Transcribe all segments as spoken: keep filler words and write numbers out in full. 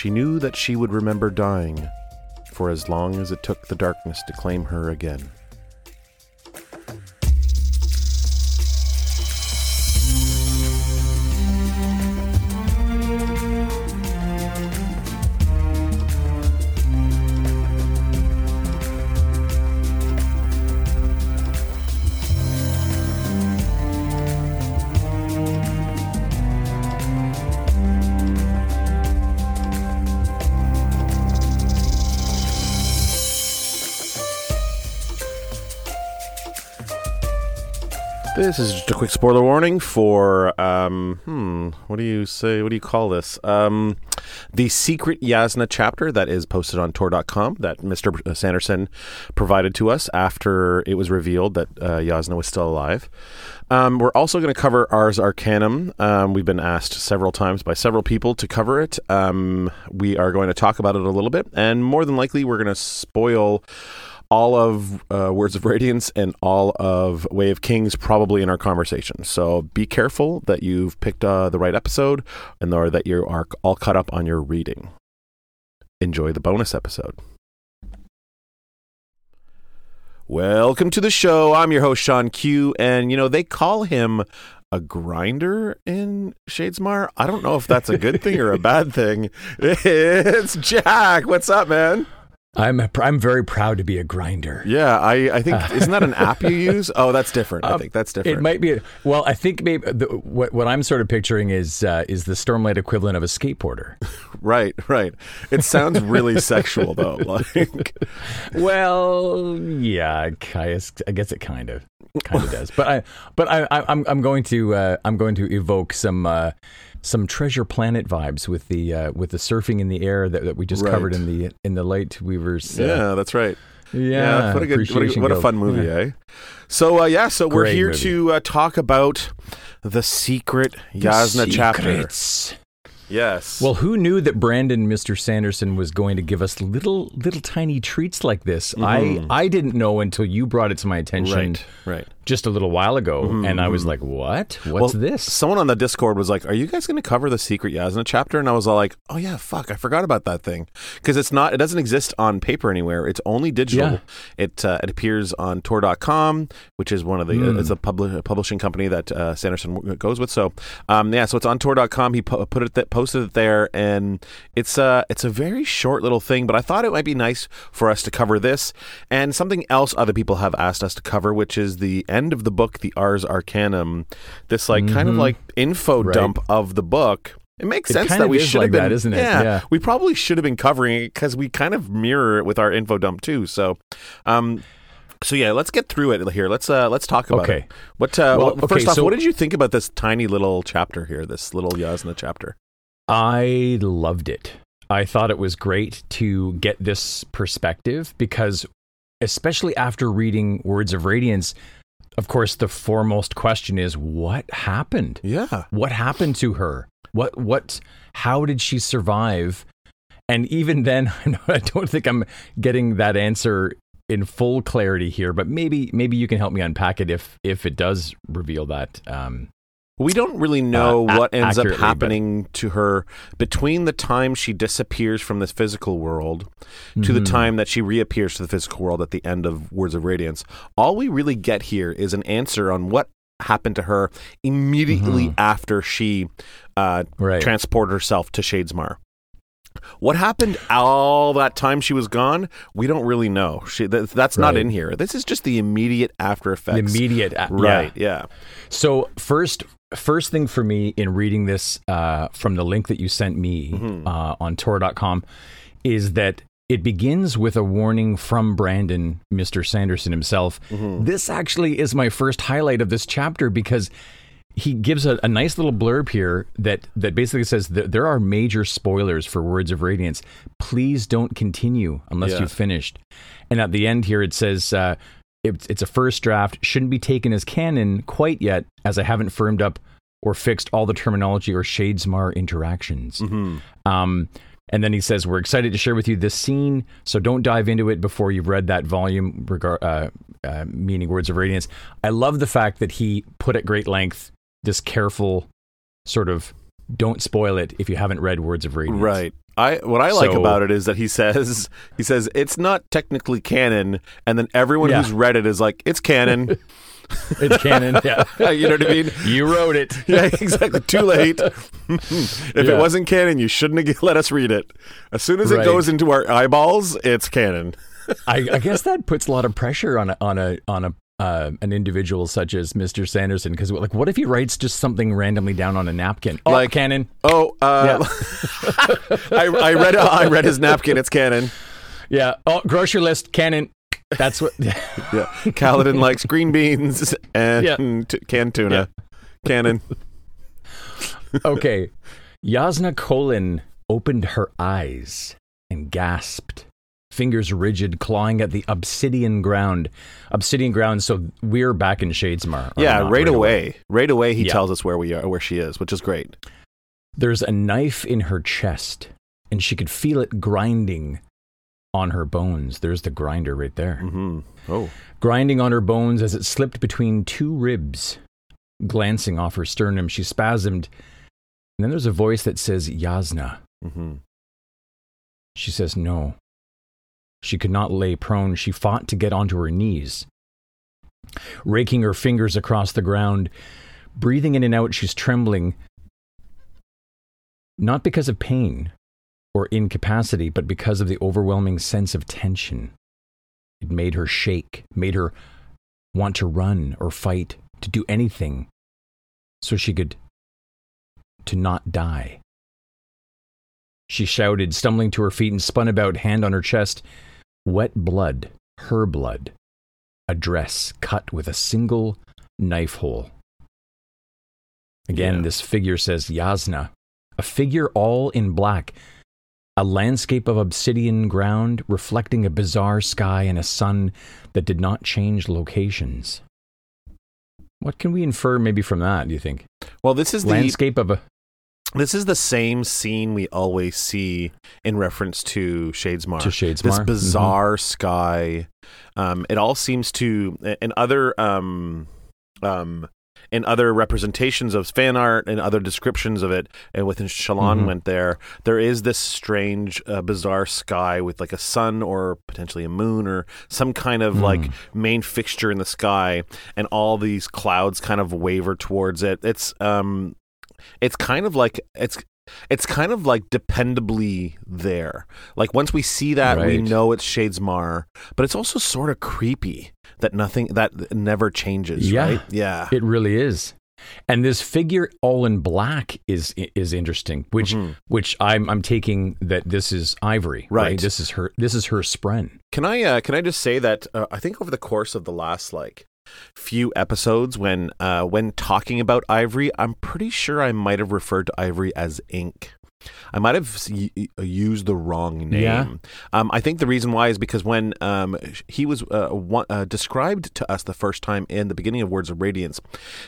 She knew that she would remember dying, for as long as it took the darkness to claim her again. This is just a quick spoiler warning for, um, hmm, what do you say, what do you call this? Um, the secret Jasnah chapter that is posted on tor dot com that Mister Sanderson provided to us after it was revealed that uh, Jasnah was still alive. Um, we're also going to cover Ars Arcanum. Um, we've been asked several times by several people to cover it. Um, we are going to talk about it a little bit, and more than likely we're going to spoil all of uh, Words of Radiance and all of Way of Kings probably in our conversation. So be careful that you've picked uh, the right episode and or that you are all caught up on your reading. Enjoy the bonus episode. Welcome to the show. I'm your host, Sean Q. And, you know, they call him a grinder in Shadesmar. I don't know if that's a good thing or a bad thing. It's Jack. What's up, man? I'm I'm very proud to be a grinder. Yeah, I, I think, isn't that an app you use? Oh, that's different. I um, think that's different. It might be. A, well, I think maybe the, what what I'm sort of picturing is uh, is the Stormlight equivalent of a skateboarder. Right, right. It sounds really sexual though. Like, well, yeah, I, I guess it kind of kind of does. But I but I, I I'm I'm going to uh, I'm going to evoke some. Uh, Some Treasure Planet vibes with the uh, with the surfing in the air that, that we just right. covered in the in the Light Weavers. Uh, yeah, that's right. Yeah, yeah what a good, what a, what a fun movie, yeah. eh? So uh, yeah, so Great we're here movie. to uh, talk about the secret Jasnah chapter. Yes. Well, who knew that Brandon, Mister Sanderson, was going to give us little little tiny treats like this? Mm-hmm. I I didn't know until you brought it to my attention. Right. Right. Just a little while ago, mm-hmm. and I was like, "What? What's well, this?" Someone on the Discord was like, "Are you guys going to cover the secret Jasnah chapter?" And I was all like, "Oh yeah, fuck! I forgot about that thing because it's not. It doesn't exist on paper anywhere. It's only digital. Yeah. It uh, it appears on tor dot com, which is one of the mm. uh, it's a publi- publishing company that uh, Sanderson goes with. So um, yeah, so it's on tor dot com. He po- put it th- posted it there, and it's a uh, it's a very short little thing. But I thought it might be nice for us to cover this and something else other people have asked us to cover, which is the end of the book, the Ars Arcanum, this like mm-hmm. kind of like info right. dump of the book. It makes it sense that we should like have been, that, isn't it? Yeah, yeah, we probably should have been covering it because we kind of mirror it with our info dump too. So, um, so yeah, let's get through it here. Let's uh, let's talk about okay. it. What uh, well, well, first okay, off, so what did you think about this tiny little chapter here? This little Jasnah chapter. I loved it. I thought it was great to get this perspective because, especially after reading Words of Radiance. Of course, the foremost question is, what happened? Yeah. What happened to her? What, what, how did she survive? And even then, I don't think I'm getting that answer in full clarity here, but maybe, maybe you can help me unpack it if, if it does reveal that. Um, we don't really know uh, what a- ends up happening but... to her between the time she disappears from this physical world mm-hmm. to the time that she reappears to the physical world at the end of Words of Radiance. All we really get here is an answer on what happened to her immediately mm-hmm. after she uh, right. transported herself to Shadesmar. What happened all that time she was gone? We don't really know. She, that, that's right. not in here. This is just the immediate after effects. The immediate, a- right? Yeah. yeah. So first. First thing for me in reading this uh, from the link that you sent me mm-hmm. uh, on tor dot com is that it begins with a warning from Brandon, Mister Sanderson himself. Mm-hmm. This actually is my first highlight of this chapter because he gives a, a nice little blurb here that, that basically says that there are major spoilers for Words of Radiance. Please don't continue unless yeah. you've finished. And at the end here it says... Uh, It's a first draft, shouldn't be taken as canon quite yet, as I haven't firmed up or fixed all the terminology or Shadesmar interactions. Mm-hmm. Um, and then he says, we're excited to share with you this scene, so don't dive into it before you've read that volume, rega- uh, uh, meaning Words of Radiance. I love the fact that he put at great length this careful sort of don't spoil it if you haven't read Words of Radiance. Right. I what I like so, about it is that he says he says it's not technically canon, and then everyone yeah. who's read it is like, it's canon. It's canon, yeah. You know what I mean? You wrote it. Yeah, exactly. Too late. If yeah. it wasn't canon, you shouldn't have let us read it. As soon as right. it goes into our eyeballs, it's canon. I, I guess that puts a lot of pressure on a, on a on a uh, an individual such as Mister Sanderson, because like, what if he writes just something randomly down on a napkin? Oh, like canon. Oh, uh, yeah. I, I read I read his napkin. It's canon. Yeah. Oh, grocery list canon. That's what. Yeah. yeah. Kaladin likes green beans and yeah. t- canned tuna. Yeah. Canon. Okay. Jasnah Kholin opened her eyes and gasped, fingers rigid, clawing at the obsidian ground. Obsidian ground. So we're back in Shadesmar. Yeah. Right, right away. away. Right away. He yeah. tells us where we are, where she is, which is great. There's a knife in her chest, and she could feel it grinding on her bones. There's the grinder right there. Mm-hmm. Oh. Grinding on her bones as it slipped between two ribs. Glancing off her sternum, she spasmed. And then there's a voice that says, Jasnah. Mm-hmm. She says no. She could not lay prone. She fought to get onto her knees. Raking her fingers across the ground, breathing in and out, she's trembling. Not because of pain or incapacity, but because of the overwhelming sense of tension. It made her shake, made her want to run or fight, to do anything so she could, to not die. She shouted, stumbling to her feet and spun about, hand on her chest. Wet blood, her blood, a dress cut with a single knife hole. Again, yeah. this figure says Jasnah, a figure all in black, a landscape of obsidian ground reflecting a bizarre sky and a sun that did not change locations. What can we infer maybe from that, do you think? Well, this is landscape the landscape of a... This is the same scene we always see in reference to Shadesmar. To Shadesmar. This bizarre mm-hmm. sky. Um, it all seems to... In other... Um, um, and other representations of fan art and other descriptions of it, and within Shallan mm-hmm. went there, there is this strange, uh, bizarre sky with like a sun or potentially a moon or some kind of mm. like main fixture in the sky, and all these clouds kind of waver towards it. It's um, it's kind of like it's. It's kind of like dependably there. Like once we see that, right. we know it's Shadesmar. But it's also sort of creepy that nothing that never changes. Yeah, right? yeah, it really is. And this figure all in black is is interesting. Which mm-hmm. which I'm I'm taking that this is Ivory. Right. right. This is her. This is her spren. Can I uh, can I just say that uh, I think over the course of the last like. few episodes when uh, when talking about Ivory, I'm pretty sure I might have referred to Ivory as Ink. I might have used the wrong name. Yeah. Um, I think the reason why is because when um, he was uh, one, uh, described to us the first time in the beginning of Words of Radiance,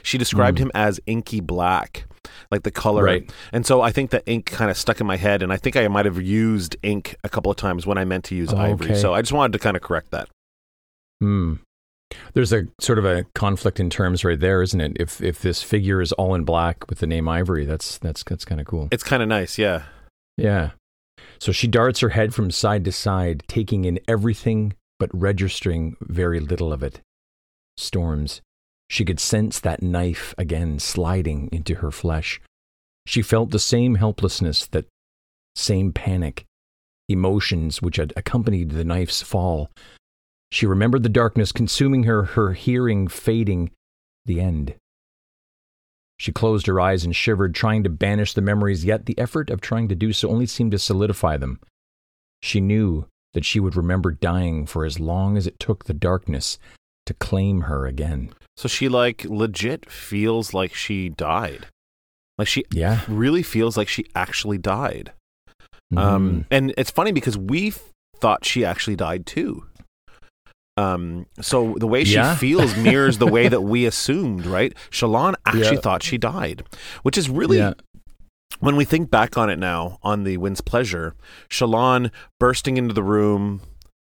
she described mm. him as inky black, like the color. Right. And so I think the ink kind of stuck in my head, and I think I might have used ink a couple of times when I meant to use oh, Ivory. Okay. So I just wanted to kind of correct that. Hmm. There's a sort of a conflict in terms right there, isn't it? If if this figure is all in black with the name Ivory, that's that's that's kind of cool. It's kind of nice, yeah. Yeah. So she darts her head from side to side, taking in everything but registering very little of it. Storms. She could sense that knife again sliding into her flesh. She felt the same helplessness, that same panic, emotions which had accompanied the knife's fall. She remembered the darkness consuming her, her hearing fading, the end. She closed her eyes and shivered, trying to banish the memories, yet the effort of trying to do so only seemed to solidify them. She knew that she would remember dying for as long as it took the darkness to claim her again. So she, like, legit feels like she died. Like, she yeah. really feels like she actually died. Mm. Um, and it's funny because we f- thought she actually died, too. Um, so the way she yeah. feels mirrors the way that we assumed, right? Shallan actually yeah. thought she died, which is really, yeah. when we think back on it now, on the Wind's Pleasure, Shallan bursting into the room,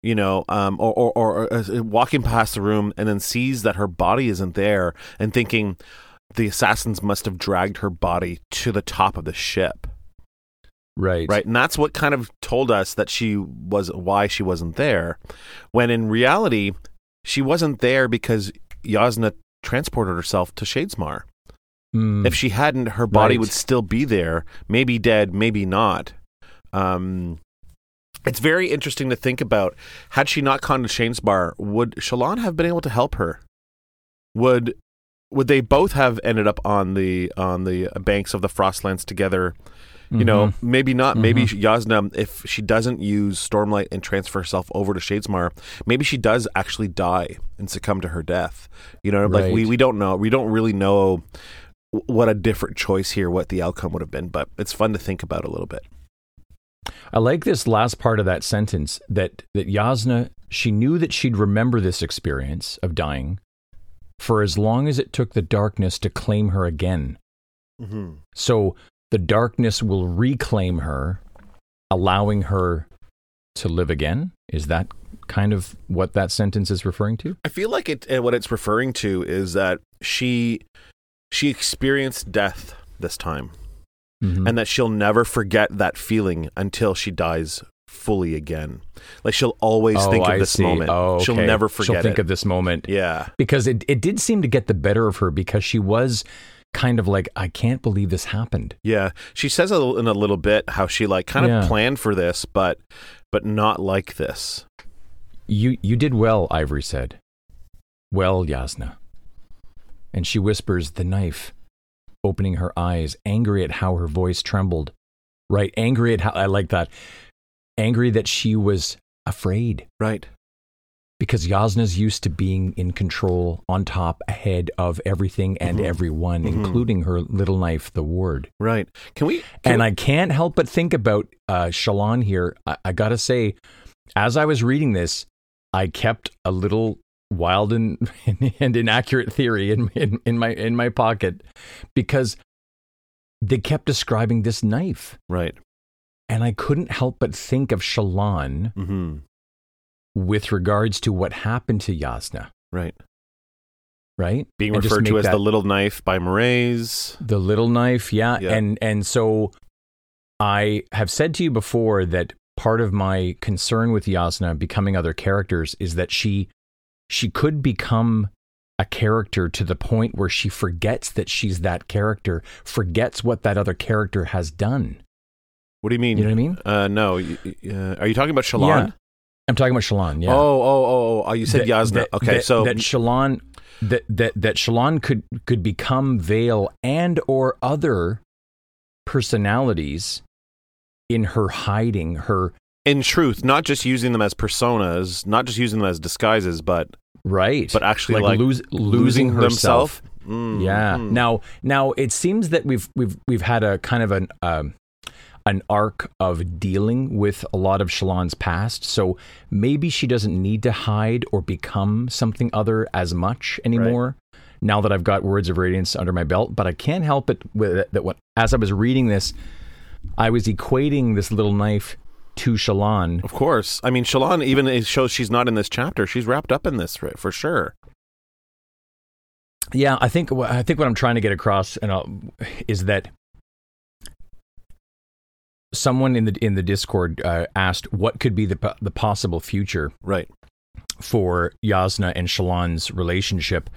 you know, um, or, or, or uh, walking past the room and then sees that her body isn't there and thinking, the assassins must have dragged her body to the top of the ship. Right. Right. And that's what kind of told us that she was, why she wasn't there. When in reality, she wasn't there because Jasnah transported herself to Shadesmar. Mm. If she hadn't, her body right. would still be there, maybe dead, maybe not. Um, it's very interesting to think about. Had she not gone to Shadesmar, would Shallan have been able to help her? Would would they both have ended up on the on the banks of the Frostlands together? You know, mm-hmm. maybe not. Mm-hmm. Maybe Jasnah, if she doesn't use Stormlight and transfer herself over to Shadesmar, maybe she does actually die and succumb to her death. You know, right. like we, we don't know. We don't really know what a different choice here, what the outcome would have been. But it's fun to think about a little bit. I like this last part of that sentence, that, that Jasnah, she knew that she'd remember this experience of dying for as long as it took the darkness to claim her again. Mm-hmm. So the darkness will reclaim her, allowing her to live again. Is that kind of what that sentence is referring to? I feel like it. Uh, what it's referring to is that she she experienced death this time, mm-hmm. and that she'll never forget that feeling until she dies fully again. Like she'll always oh, think of I this see. moment. Oh, okay. She'll never forget. She'll think it. of this moment. Yeah, because it it did seem to get the better of her, because she was kind of like, I can't believe this happened. Yeah. She says a, in a little bit how she like kind yeah. of planned for this, but but not like this. You you did well, Ivory said. Well, Jasnah. And she whispers, the knife, opening her eyes, angry at how her voice trembled. Right, angry at how, I like that. Angry that she was afraid. Right. Because Jasnah's used to being in control, on top, ahead of everything and mm-hmm. everyone, mm-hmm. including her little knife, the ward. Right. Can we? Can and we... I can't help but think about uh, Shallan here. I, I got to say, as I was reading this, I kept a little wild and, and inaccurate theory in, in, in my in my pocket, because they kept describing this knife. Right. And I couldn't help but think of Shallan. Mm-hmm. With regards to what happened to Jasnah. Right. Right? Being and referred to as that, the little knife by Moraes. The little knife, yeah. yeah. And and so I have said to you before that part of my concern with Jasnah becoming other characters is that she she could become a character to the point where she forgets that she's that character, forgets what that other character has done. What do you mean? You know what I mean? Uh, no. Uh, are you talking about Shallan? Yeah. I'm talking about Shallan, yeah. Oh, oh, oh, oh! You said Jasnah. Okay, that, so that Shallan, that that that Shallan could could become Vale and or other personalities in her hiding, her in truth, not just using them as personas, not just using them as disguises, but right, but actually like, like lose, losing, losing herself. Mm, yeah. Mm. Now, now it seems that we've we've we've had a kind of an. Um, an arc of dealing with a lot of Shallan's past. So maybe she doesn't need to hide or become something other as much anymore, right. now that I've got Words of Radiance under my belt. But I can't help it with that. When, as I was reading this, I was equating this little knife to Shallan. Of course. I mean, Shallan, even it shows she's not in this chapter. She's wrapped up in this for, for sure. Yeah, I think, I think what I'm trying to get across and I'll, is that someone in the in the Discord uh, asked what could be the the possible future right. for Jasnah and Shallan's relationship.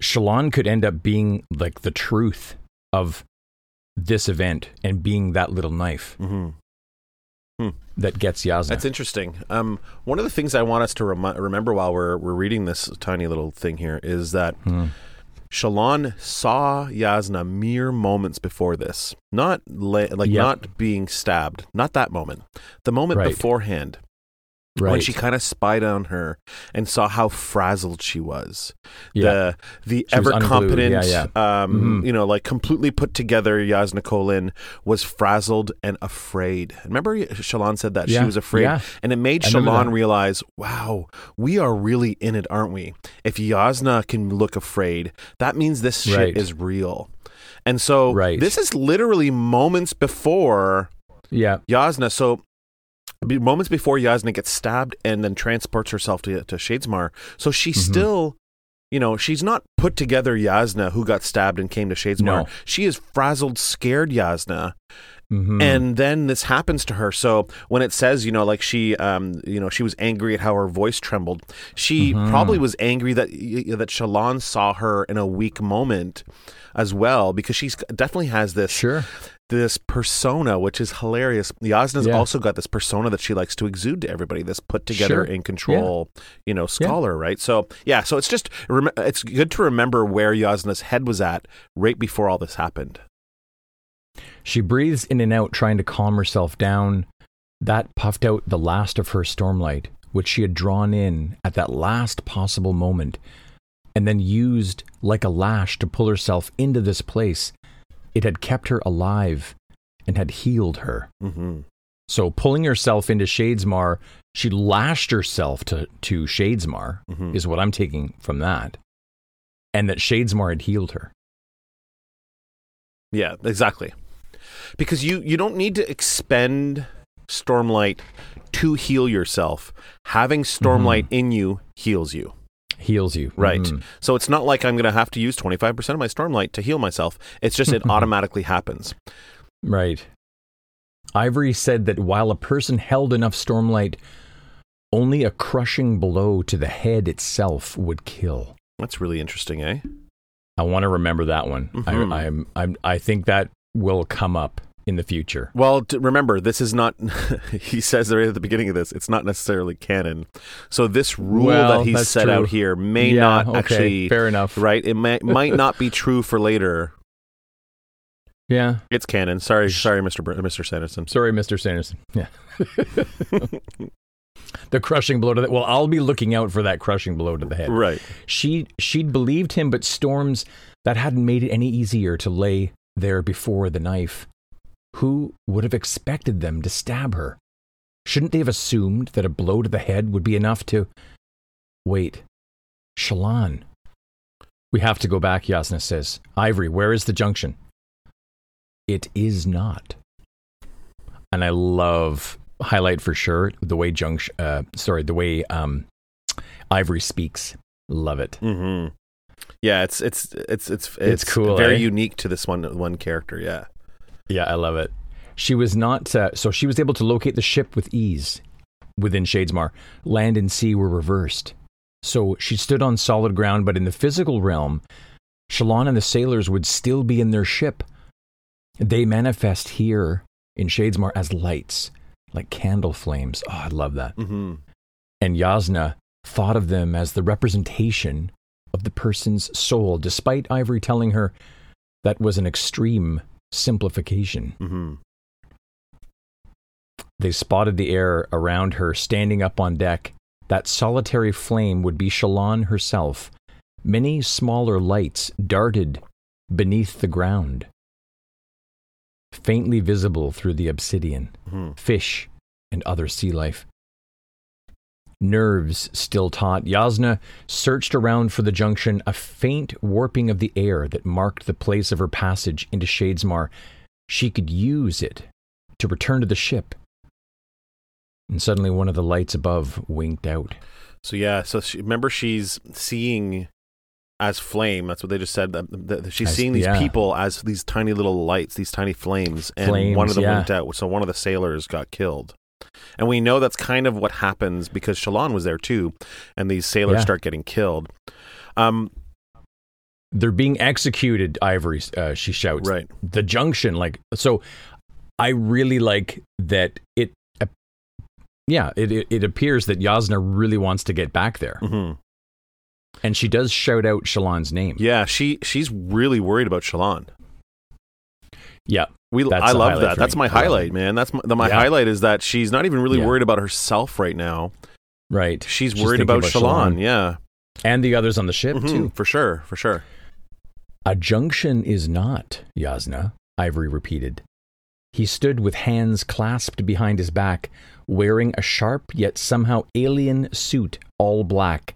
Shallan could end up being like the truth of this event and being that little knife mm-hmm. hmm. that gets Jasnah. That's interesting. Um, one of the things I want us to rem- remember while we're we're reading this tiny little thing here is that. Hmm. Shallan saw Jasnah mere moments before this, not la- like yep. not being stabbed, not that moment, the moment right. beforehand, right. when she kind of spied on her and saw how frazzled she was, yeah. the the she ever competent, yeah, yeah. um, mm-hmm. you know, like completely put together Jasnah Kholin was frazzled and afraid. Remember, Shallan said that yeah. she was afraid, yeah. and it made I Shallan realize, wow, we are really in it, aren't we? If Jasnah can look afraid, that means this shit right. is real. And so right. this is literally moments before yeah. Jasnah. So moments before Jasnah gets stabbed and then transports herself to, to Shadesmar. So she mm-hmm. still You know, she's not put together Jasnah who got stabbed and came to Shadesmar. No. She is frazzled, scared Jasnah. Mm-hmm. And then this happens to her. So when it says, you know, like she, um, you know, she was angry at how her voice trembled. She mm-hmm. probably was angry that that Shallan saw her in a weak moment as well, because she definitely has this sure. this persona, which is hilarious. Jasnah's yeah. also got this persona that she likes to exude to everybody. This put together, sure. in control, yeah. you know, scholar, yeah. right? So yeah, so it's just it's good to remember where Jasnah's head was at right before all this happened. She breathes in and out, trying to calm herself down. That puffed out the last of her stormlight, which she had drawn in at that last possible moment, and then used like a lash to pull herself into this place. It had kept her alive and had healed her. Mm-hmm. So pulling herself into Shadesmar, she lashed herself to, to Shadesmar, mm-hmm. is what I'm taking from that. And that Shadesmar had healed her. Yeah, exactly. Because you, you don't need to expend Stormlight to heal yourself. Having Stormlight mm-hmm. in you heals you. Heals you. Right. Mm-hmm. So it's not like I'm going to have to use twenty-five percent of my Stormlight to heal myself. It's just it automatically happens. Right. Ivory said that while a person held enough Stormlight, only a crushing blow to the head itself would kill. That's really interesting, eh? I want to remember that one. Mm-hmm. I, I'm, I'm, I think that will come up in the future. Well, to remember, this is not, he says right at the beginning of this, it's not necessarily canon. So this rule well, that he's set true. out here may yeah, not okay, actually, fair enough. Right? It may, might not be true for later. Yeah. It's canon. Sorry, sorry, Mister Br- Mister Sanderson. Sorry, Mister Sanderson. Yeah. The crushing blow to the, well, I'll be looking out for that crushing blow to the head. Right. She, she'd believed him, but storms, that hadn't made it any easier to lay there before the knife. Who would have expected them to stab her? Shouldn't they have assumed that a blow to the head would be enough to... Wait. Shallan. We have to go back, Jasnah says. Ivory, where is the junction? It is not. And I love, highlight for sure, the way junction... Uh, sorry, the way um, Ivory speaks. Love it. Mm-hmm. Yeah, it's, it's, it's, it's, it's, it's cool, very eh? unique to this one, one character, yeah. Yeah, I love it. She was not, uh, so she was able to locate the ship with ease within Shadesmar. Land and sea were reversed. So she stood on solid ground, but in the physical realm, Shallan and the sailors would still be in their ship. They manifest here in Shadesmar as lights, like candle flames. Oh, I love that. Mm-hmm. And Jasnah thought of them as the representation of the person's soul, despite Ivory telling her that was an extreme simplification. Mm-hmm. They spotted the air around her, standing up on deck. That solitary flame would be Shallan herself. Many smaller lights darted beneath the ground, faintly visible through the obsidian, mm-hmm. fish and other sea life. Nerves still taut, Jasnah searched around for the junction, a faint warping of the air that marked the place of her passage into Shadesmar. She could use it to return to the ship. And suddenly one of the lights above winked out. So yeah, so she, remember she's seeing as flame, that's what they just said, that, that, that she's as, seeing these yeah. people as these tiny little lights, these tiny flames, and flames, one of them yeah. winked out, so one of the sailors got killed. And we know that's kind of what happens because Shallan was there too, and these sailors yeah. start getting killed. Um, They're being executed, Ivory, uh, she shouts. Right. The junction, like, so I really like that it, uh, yeah, it, it, it appears that Jasnah really wants to get back there. Mm-hmm. And she does shout out Shallan's name. Yeah, she she's really worried about Shallan. Yeah. We, I love that. That's me. my highlight, man. That's my, the, my yeah. highlight is that she's not even really yeah. worried about herself right now. Right. She's, she's worried about, about Shallan. Shallan, yeah. And the others on the ship, mm-hmm. too. For sure, for sure. A junction is not, Jasnah, Ivory repeated. He stood with hands clasped behind his back, wearing a sharp yet somehow alien suit, all black.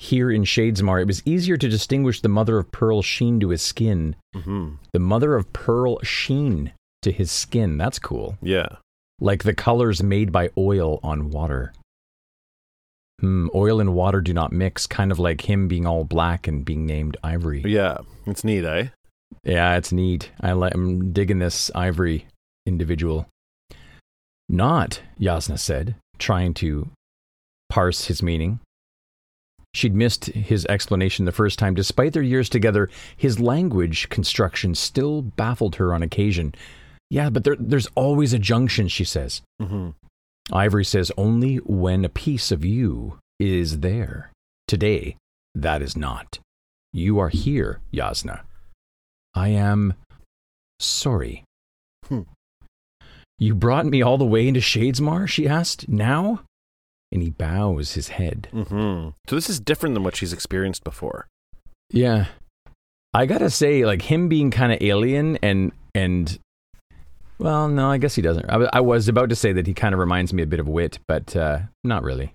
Here in Shadesmar, it was easier to distinguish the mother-of-pearl sheen to his skin. Mm-hmm. The mother-of-pearl sheen to his skin. That's cool. Yeah. Like the colors made by oil on water. Hmm, oil and water do not mix, kind of like him being all black and being named Ivory. Yeah, it's neat, eh? Yeah, it's neat. I li- I'm digging this Ivory individual. Not, Jasnah said, trying to parse his meaning. She'd missed his explanation the first time. Despite their years together, his language construction still baffled her on occasion. Yeah, but there, there's always a junction, she says. Mm-hmm. Ivory says, only when a piece of you is there. Today, that is not. You are here, Jasnah. I am sorry. Hmm. You brought me all the way into Shadesmar, she asked. Now? And he bows his head. Mm-hmm. So this is different than what she's experienced before. Yeah. I gotta say, like, him being kind of alien and... and Well, no, I guess he doesn't. I, I was about to say that he kind of reminds me a bit of Wit, but uh, not really.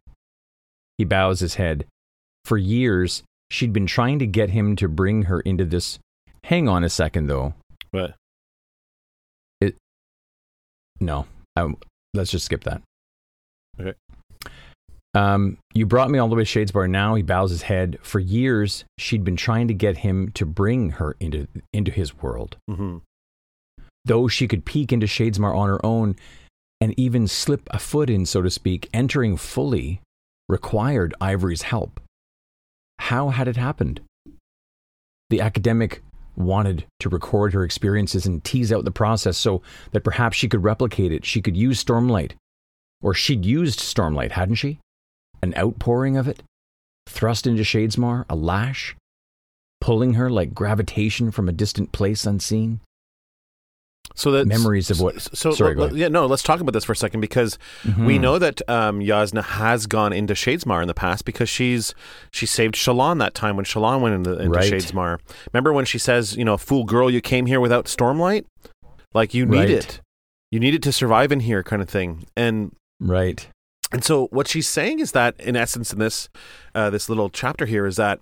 He bows his head. For years, she'd been trying to get him to bring her into this... Hang on a second, though. What? It. No. I, let's just skip that. Okay. Um, you brought me all the way to Shadesmar. Now he bows his head. For years, she'd been trying to get him to bring her into into his world. Mm-hmm. Though she could peek into Shadesmar on her own and even slip a foot in, so to speak, entering fully required Ivory's help. How had it happened? The academic wanted to record her experiences and tease out the process so that perhaps she could replicate it. She could use Stormlight. Or she'd used Stormlight, hadn't she? An outpouring of it? Thrust into Shadesmar, a lash? Pulling her like gravitation from a distant place unseen? So that memories of what? So, sorry, l- l- yeah, no. Let's talk about this for a second because mm-hmm. we know that um, Jasnah has gone into Shadesmar in the past because she's she saved Shallan that time when Shallan went into, into right. Shadesmar. Remember when she says, "You know, fool girl, you came here without Stormlight. Like you need right. it, you need it to survive in here," kind of thing. And right. And so what she's saying is that, in essence, in this uh, this little chapter here, is that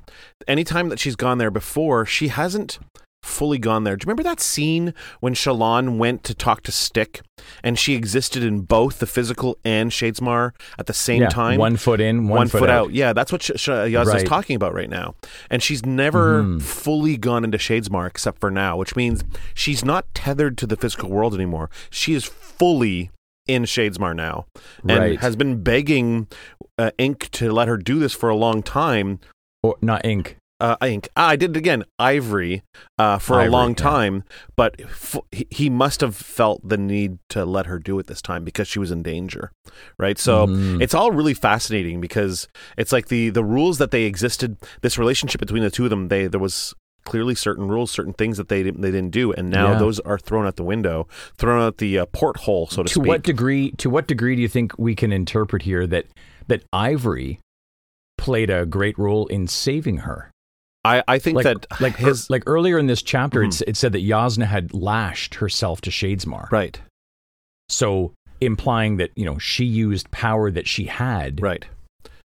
any time that she's gone there before, she hasn't fully gone there. Do you remember that scene when Shallan went to talk to Stick and she existed in both the physical and Shadesmar at the same yeah, time? One foot in, one, one foot, foot out. out. Yeah, that's what Sh- Sh- Jasnah's right. talking about right now. And she's never mm. fully gone into Shadesmar except for now, which means she's not tethered to the physical world anymore. She is fully in Shadesmar now and right. has been begging uh, Ink to let her do this for a long time. Or not Ink. Uh, Ink. Ah, I did it again. Ivory uh, for Ivory, a long time, yeah. but f- he must have felt the need to let her do it this time because she was in danger, right? So mm. it's all really fascinating because it's like the the rules that they existed. This relationship between the two of them, they there was clearly certain rules, certain things that they didn't they didn't do, and now yeah. those are thrown out the window, thrown out the uh, porthole, so to, to speak. To what degree? To what degree do you think we can interpret here that that Ivory played a great role in saving her? I, I think like, that like his... like earlier in this chapter, mm-hmm. it's, it said that Jasnah had lashed herself to Shadesmar, right? So implying that you know she used power that she had, right,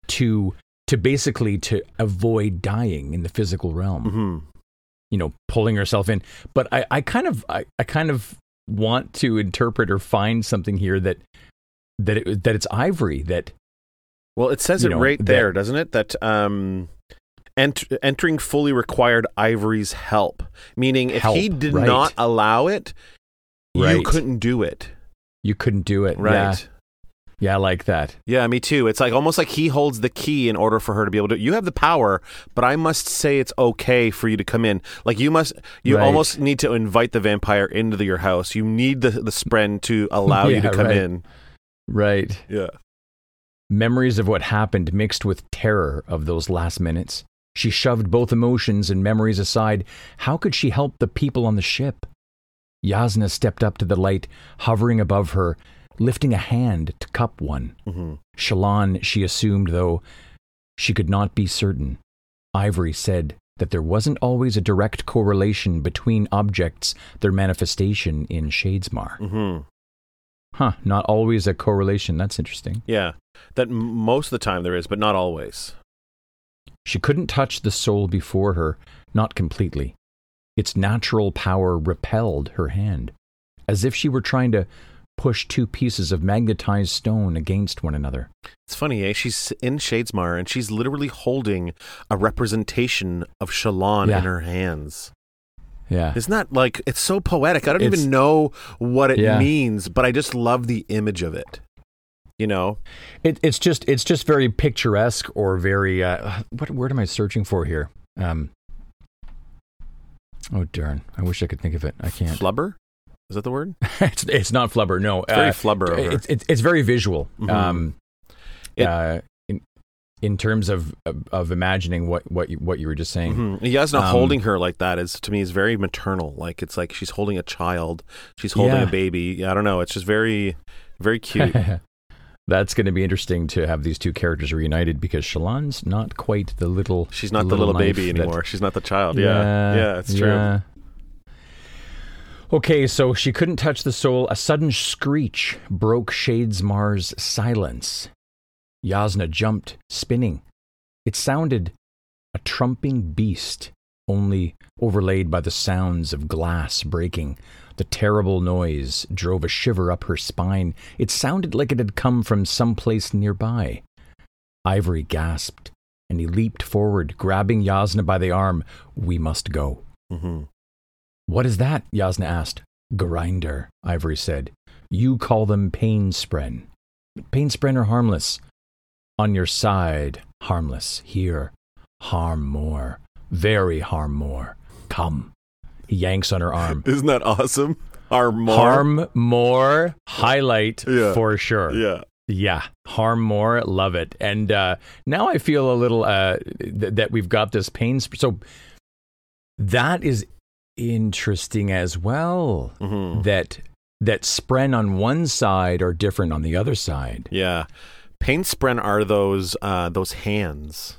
to to basically to avoid dying in the physical realm, mm-hmm. you know, pulling herself in. But I, I kind of I, I kind of want to interpret or find something here that that it, that it's Ivory that. Well, it says it know, right there, that, doesn't it? That. Um... Ent- entering fully required Ivory's help, meaning if help, he did right. not allow it, right. you couldn't do it. You couldn't do it. Right. Yeah. yeah, I like that. Yeah, me too. It's like almost like he holds the key in order for her to be able to, you have the power, but I must say it's okay for you to come in. Like you must, you right. almost need to invite the vampire into the, your house. You need the, the spren to allow yeah, you to come right. in. Right. Yeah. Memories of what happened mixed with terror of those last minutes. She shoved both emotions and memories aside. How could she help the people on the ship? Jasnah stepped up to the light, hovering above her, lifting a hand to cup one. Mm-hmm. Shallan, she assumed, though she could not be certain. Ivory said that there wasn't always a direct correlation between objects, their manifestation in Shadesmar. Mm-hmm. Huh, not always a correlation. That's interesting. Yeah, that m- most of the time there is, but not always. She couldn't touch the soul before her, not completely. Its natural power repelled her hand, as if she were trying to push two pieces of magnetized stone against one another. It's funny, eh? She's in Shadesmar, and she's literally holding a representation of Shallan yeah. in her hands. Yeah. It's not like, it's so poetic. I don't it's, even know what it yeah. means, but I just love the image of it. You know, it, it's just it's just very picturesque or very uh, what word am I searching for here? Um, oh, darn. I wish I could think of it. I can't. Flubber? Is that the word? it's it's not flubber. No, it's very uh, flubber. It's, it's it's very visual. Mm-hmm. Um, it, uh, in in terms of of, of imagining what, what you what you were just saying. Mm-hmm. Jasnah um, holding her like that is to me is very maternal. Like it's like she's holding a child. She's holding yeah. a baby. I don't know. It's just very very cute. That's going to be interesting to have these two characters reunited because Shallan's not quite the little. She's not little the little baby that, anymore. She's not the child. Yeah, yeah, yeah it's true. Yeah. Okay, so she couldn't touch the soul. A sudden screech broke Shadesmar's silence. Jasnah jumped, spinning. It sounded a trumping beast, only overlaid by the sounds of glass breaking. The terrible noise drove a shiver up her spine. It sounded like it had come from someplace nearby. Ivory gasped, and he leaped forward, grabbing Jasnah by the arm. We must go. Mm-hmm. What is that? Jasnah asked. Grinder, Ivory said. You call them painsprens. Painsprens are harmless. On your side, harmless. Here, harm more. Very harm more. Come. He yanks on her arm. Isn't that awesome? Harm more. Harm more highlight yeah. for sure. Yeah. Yeah. Harm more. Love it. And uh, now I feel a little uh, th- that we've got this pain. Sp- so that is interesting as well. Mm-hmm. That that spren on one side are different on the other side. Yeah. Pain spren are those uh, those hands.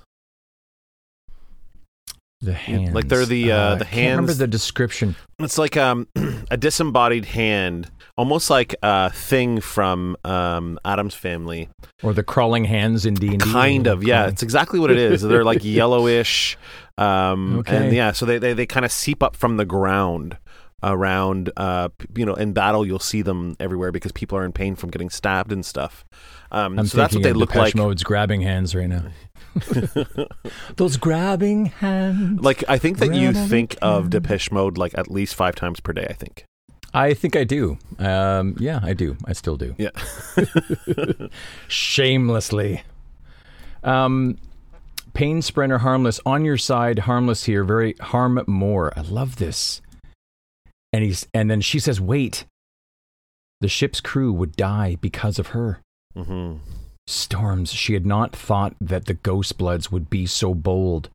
The hands. Like they're the, uh, uh, the hands. I can't remember the description. It's like um, a disembodied hand, almost like a thing from um, Adam's Family. Or the crawling hands in D and D. Kind of, yeah. Crawling. It's exactly what it is. They're like yellowish. Um, okay. And yeah, so they, they, they kind of seep up from the ground around, uh, you know, in battle you'll see them everywhere because people are in pain from getting stabbed and stuff. Um, I'm so that's what they look like. Mode's grabbing hands right now. Those grabbing hands. Like I think that you think hands. Of Depeche Mode like at least five times per day. I think. I think I do. Um, yeah, I do. I still do. Yeah. Shamelessly. Um, pain sprinter harmless on your side. Harmless here. Very harm more. I love this. And he's and then she says, "Wait, the ship's crew would die because of her." Mm-hmm. Storms. She had not thought that the Ghost Bloods would be so bold.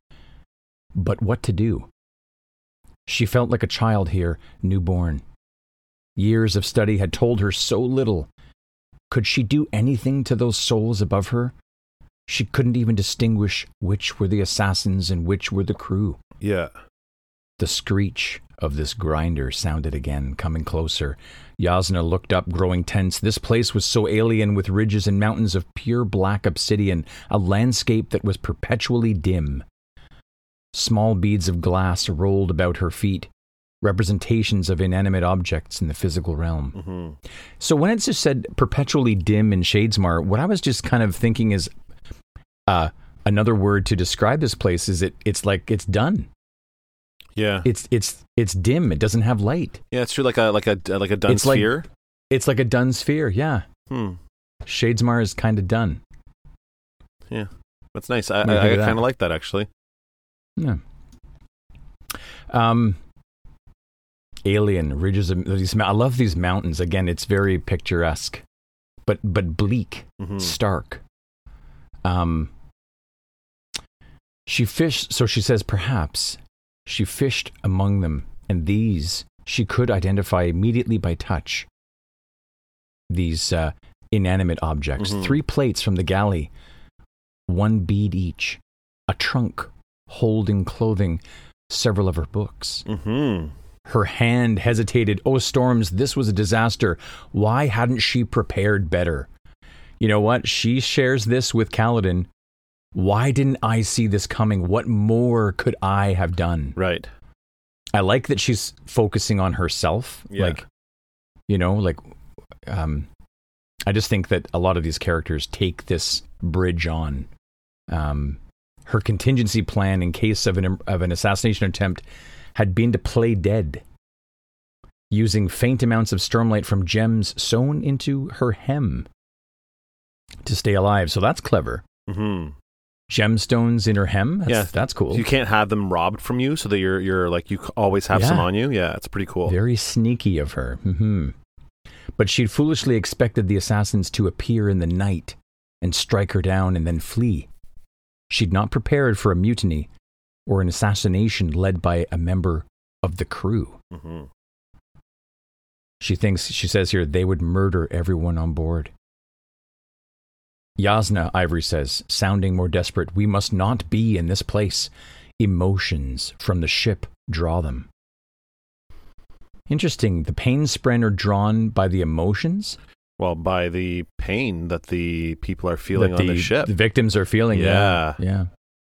But what to do? She felt like a child here, newborn. Years of study had told her so little. Could she do anything to those souls above her? She couldn't even distinguish which were the assassins and which were the crew. Yeah. The screech of this grinder sounded again, coming closer. Jasnah looked up, growing tense. This place was so alien, with ridges and mountains of pure black obsidian, a landscape that was perpetually dim. Small beads of glass rolled about her feet, representations of inanimate objects in the physical realm. Mm-hmm. So when it just said perpetually dim in Shadesmar, what I was just kind of thinking is uh, another word to describe this place is it, it's like it's done. Yeah, it's it's it's dim. It doesn't have light. Yeah, it's true. Like a like a like a dun it's sphere. Like, it's like a dun sphere. Yeah. Hmm. Shadesmar is kind of done. Yeah, that's nice. I, I, I kind of like that actually. Yeah. Um. Alien ridges. Of these, I love these mountains. Again, it's very picturesque, but but bleak, mm-hmm. stark. Um. She fished. So she says, perhaps. She fished among them, and these she could identify immediately by touch. These uh, inanimate objects. Mm-hmm. Three plates from the galley, one bead each, a trunk holding clothing, several of her books. Mm-hmm. Her hand hesitated. Oh, storms, this was a disaster. Why hadn't she prepared better? You know what? She shares this with Kaladin. Why didn't I see this coming? What more could I have done? Right. I like that she's focusing on herself. Yeah. Like, you know, like um, I just think that a lot of these characters take this bridge on. Um, her contingency plan in case of an of an assassination attempt had been to play dead, using faint amounts of stormlight from gems sewn into her hem to stay alive. So that's clever. Mm-hmm. Gemstones in her hem. That's, yeah, that's cool. You can't have them robbed from you, so that you're you're like you always have yeah. some on you. Yeah, it's pretty cool. Very sneaky of her. Mm-hmm. But she'd foolishly expected the assassins to appear in the night and strike her down and then flee. She'd not prepared for a mutiny or an assassination led by a member of the crew. Mm-hmm. She thinks, she says here, they would murder everyone on board. Jasnah, Ivory says, sounding more desperate, we must not be in this place. Emotions from the ship draw them. Interesting. The pain spren are drawn by the emotions? Well, by the pain that the people are feeling that on the, the ship. The victims are feeling. Yeah. yeah. Yeah.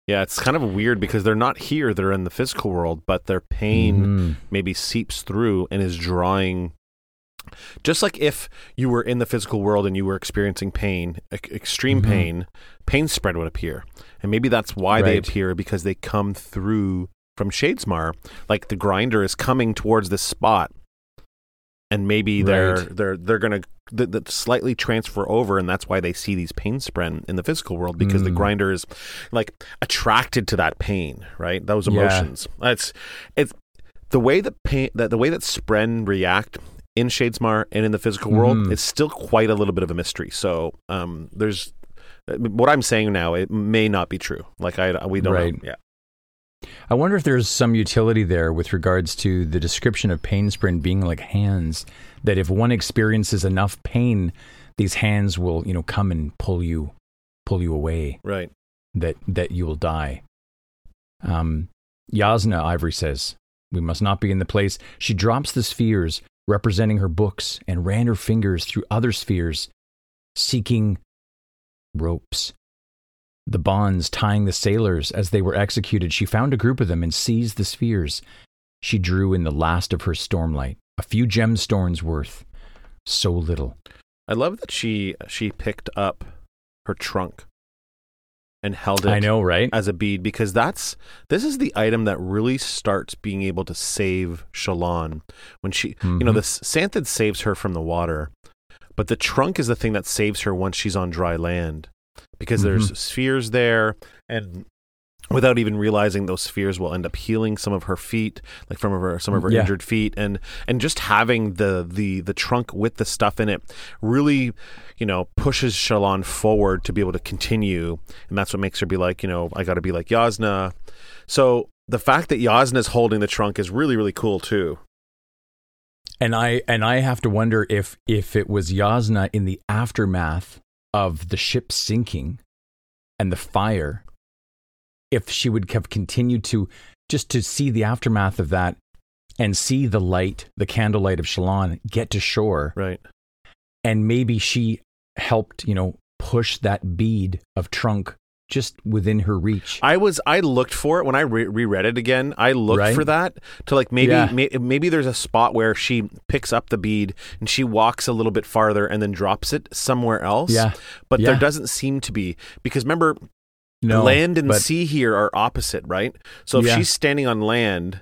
Yeah, it's kind of weird because they're not here. They're in the physical world, but their pain mm. maybe seeps through and is drawing. Just like if you were in the physical world and you were experiencing pain, e- extreme mm-hmm. pain, pain spread would appear. And maybe that's why right. they appear, because they come through from Shadesmar. Like the grinder is coming towards this spot, and maybe they're right. they're they're going to th- slightly transfer over, and that's why they see these pain spren in the physical world, because mm. the grinder is like attracted to that pain, right? Those emotions. Yeah. It's it's the way that pain that the way that spren react in Shadesmar and in the physical world, mm. it's still quite a little bit of a mystery. So um, there's what I'm saying now. It may not be true. Like I, we don't right. know. Yeah. I wonder if there's some utility there with regards to the description of pain spren being like hands. That if one experiences enough pain, these hands will, you know, come and pull you, pull you away. Right. That that you will die. Um, Jasnah, Ivory says, we must not be in the place. She drops the spheres representing her books, and ran her fingers through other spheres, seeking ropes. The bonds tying the sailors as they were executed, she found a group of them and seized the spheres. She drew in the last of her stormlight, a few gemstones worth, so little. I love that she she picked up her trunk and held it I know, right? as a bead, because that's this is the item that really starts being able to save Shallan. When she, mm-hmm. you know, the Santhid saves her from the water, but the trunk is the thing that saves her once she's on dry land, because mm-hmm. there's spheres there, and without even realizing, those spheres will end up healing some of her feet, like from her, some of her yeah. injured feet, and and just having the the the trunk with the stuff in it really, you know, pushes Shallan forward to be able to continue, and that's what makes her be like, you know, I got to be like Jasnah. So the fact that Jasnah is holding the trunk is really really cool too. And I and I have to wonder if if it was Jasnah in the aftermath of the ship sinking and the fire, if she would have continued to just to see the aftermath of that and see the light, the candlelight of Shallan get to shore. Right. And maybe she helped, you know, push that bead of trunk just within her reach. I was, I looked for it when I re- reread it again. I looked right? for that to like, maybe, yeah. may, maybe there's a spot where she picks up the bead and she walks a little bit farther and then drops it somewhere else. Yeah. But yeah. there doesn't seem to be, because remember, No, land and but, sea here are opposite, right? So if yeah. she's standing on land,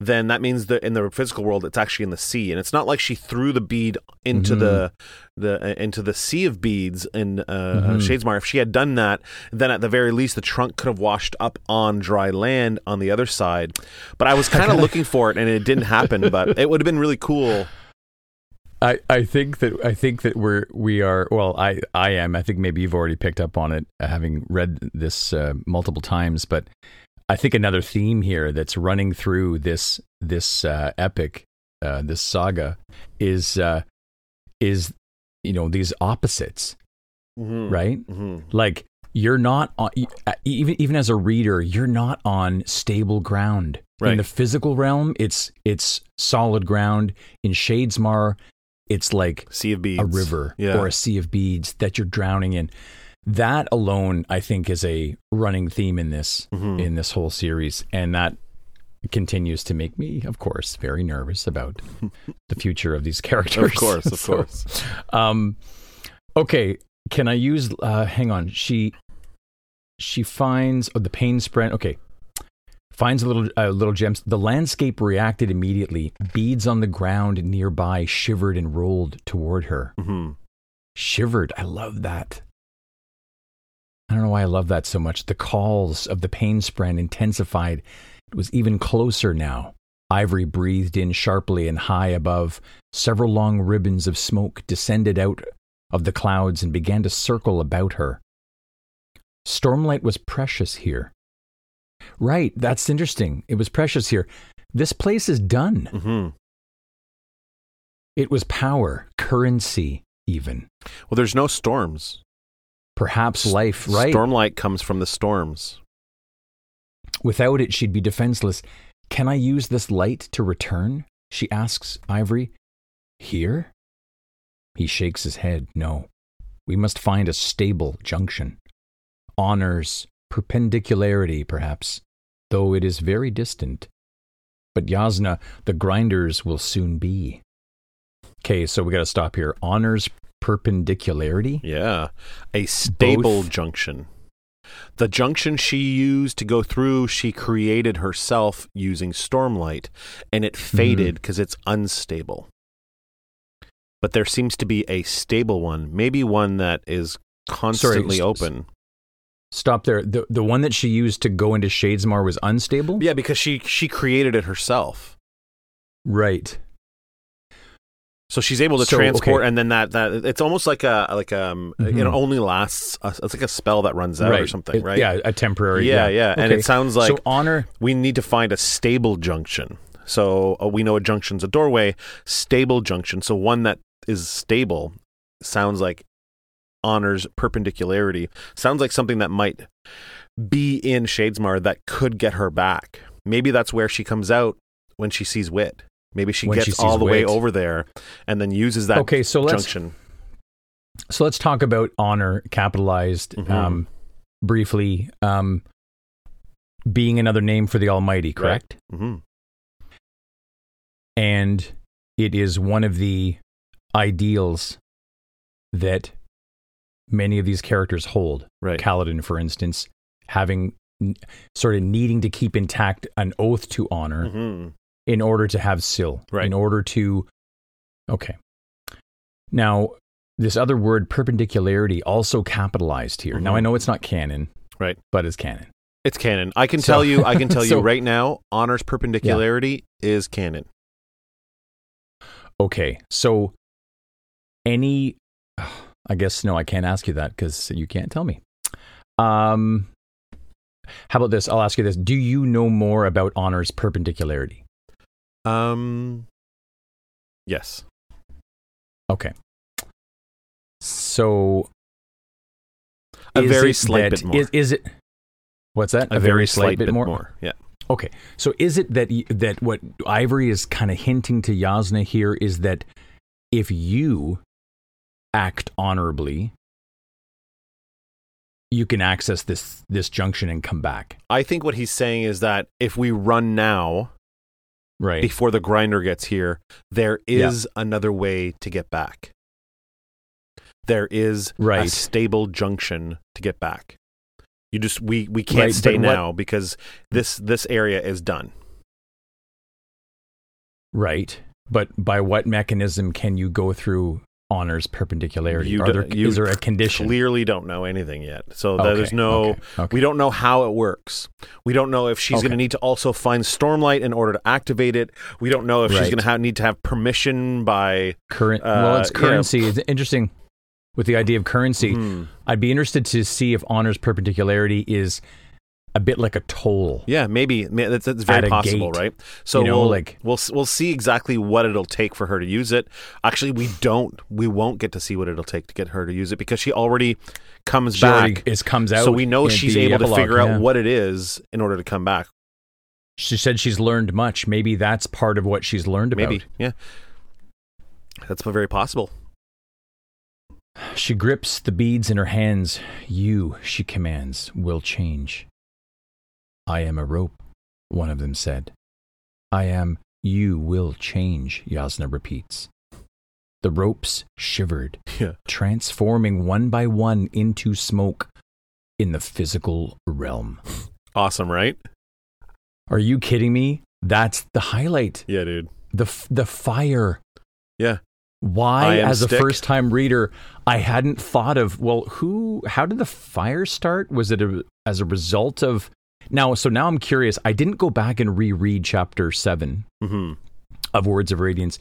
then that means that in the physical world, it's actually in the sea, and it's not like she threw the bead into mm-hmm. the the uh, into the sea of beads in uh, mm-hmm. uh, Shadesmar. If she had done that, then at the very least, the trunk could have washed up on dry land on the other side. But I was kind of looking for it, and it didn't happen. But it would have been really cool. I, I think that I think that we're we are well I, I am I think maybe you've already picked up on it, having read this uh, multiple times, but I think another theme here that's running through this this uh, epic uh, this saga is uh, is you know these opposites, mm-hmm. right? Mm-hmm. Like you're not on, even even as a reader, you're not on stable ground right. in the physical realm. It's it's solid ground. In Shadesmar, it's like sea of beads. A river yeah. or a sea of beads that you're drowning in. That alone, I think, is a running theme in this mm-hmm. in this whole series, and that continues to make me, of course, very nervous about the future of these characters. Of course, of so, course. Um, okay, can I use... Uh, hang on. She she finds... Oh, the pain spread... Okay. Finds a little, uh, little gems. The landscape reacted immediately. Beads on the ground nearby shivered and rolled toward her. Mm-hmm. Shivered. I love that. I don't know why I love that so much. The calls of the pain spren intensified. It was even closer now. Ivory breathed in sharply and high above. Several long ribbons of smoke descended out of the clouds and began to circle about her. Stormlight was precious here. Right, that's interesting. It was precious here. This place is done. Mm-hmm. It was power, currency, even. Well, there's no storms. Perhaps life, right? Stormlight comes from the storms. Without it, she'd be defenseless. Can I use this light to return? She asks Ivory. Here? He shakes his head. No. We must find a stable junction. Honor's Perpendicularity, perhaps, though it is very distant. But Jasnah, the grinders will soon be. Okay, so we got to stop here. Honor's Perpendicularity? Yeah. A stable Both. junction. The junction she used to go through, she created herself using Stormlight, and it faded because mm-hmm. it's unstable. But there seems to be a stable one, maybe one that is constantly Sorry, open. S- stop there. The the one that she used to go into Shadesmar was unstable? Yeah, because she, she created it herself. Right. So she's able to so, transport, okay. and then that, that it's almost like a like um mm-hmm. it only lasts. A, it's like a spell that runs out right. or something, it, right? Yeah, a temporary. Yeah, yeah, yeah. Okay. And it sounds like so honor. We need to find a stable junction. So uh, we know a junction's a doorway. Stable junction. So one that is stable sounds like Honor's Perpendicularity. Sounds like something that might be in Shadesmar that could get her back. Maybe that's where she comes out when she sees Wit. Maybe she when gets she all the Wit. way over there and then uses that okay, so junction. Let's, so let's talk about honor, capitalized, mm-hmm. um, briefly, um, being another name for the Almighty, correct? Right. Mm-hmm. And it is one of the ideals that many of these characters hold. Right. Kaladin, for instance, having sort of needing to keep intact an oath to honor. Mm-hmm. In order to have Syl. Right. In order to... Okay. Now, this other word, perpendicularity, also capitalized here. Mm-hmm. Now, I know it's not canon. Right. But it's canon. It's canon. I can so, tell you I can tell so, you right now, Honor's Perpendicularity yeah. is canon. Okay. So, any... I guess, no, I can't ask you that because you can't tell me. Um, how about this? I'll ask you this. Do you know more about Honor's Perpendicularity? Um, yes. Okay. So, a very slight bit more. Is, is it, what's that? A, a very, very slight, slight bit, bit more? more? Yeah. Okay. So is it that, that what Ivory is kind of hinting to Jasnah here is that if you act honorably, you can access this, this junction and come back? I think what he's saying is that if we run now... Right. Before the grinder gets here, there is yeah. another way to get back. There is right. a stable junction to get back. You just we, we can't right, stay now what, because this this area is done. Right. But by what mechanism can you go through Honor's Perpendicularity? You Are do, there, you is there a condition? Clearly don't know anything yet. So okay, there's no, okay, okay. we don't know how it works. We don't know if she's okay. going to need to also find Stormlight in order to activate it. We don't know if right. she's going to have, need to have permission by... Current, uh, well, it's currency. You know. It's interesting with the idea of currency. Mm-hmm. I'd be interested to see if Honor's Perpendicularity is a bit like a toll. Yeah, maybe. That's, that's very possible, gate, right? So you know, we'll, like, we'll we'll see exactly what it'll take for her to use it. Actually, we don't. We won't get to see what it'll take to get her to use it because she already comes she back. Already is, comes out. So we know she's able epilogue, to figure out yeah. what it is in order to come back. She said she's learned much. Maybe that's part of what she's learned about. Maybe, yeah. That's very possible. She grips the beads in her hands. You, she commands, will change. I am a rope, one of them said. I am. You will change, Jasnah repeats. The ropes shivered, yeah. transforming one by one into smoke in the physical realm. Awesome, right? Are you kidding me? That's the highlight. Yeah, dude. The f- the fire. Yeah. Why, as stick. a first-time reader, I hadn't thought of, well, who, how did the fire start? Was it a, as a result of, now, so now I'm curious. I didn't go back and reread chapter seven mm-hmm. of Words of Radiance.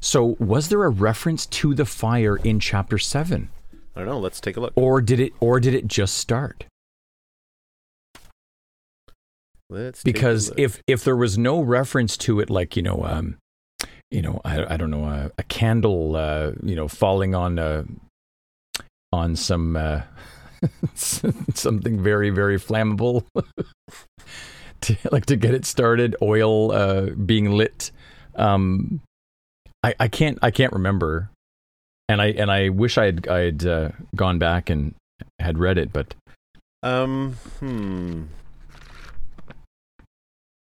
So was there a reference to the fire in chapter seven? I don't know. Let's take a look. Or did it, or did it just start? Let's because if, if there was no reference to it, like, you know, um, you know, I, I don't know, a, a candle, uh, you know, falling on, uh, on some, uh, something very, very flammable, to, like to get it started, oil, uh, being lit. Um, I, I can't, I can't remember. And I, and I wish I had, I had, uh, gone back and had read it, but, um, hmm.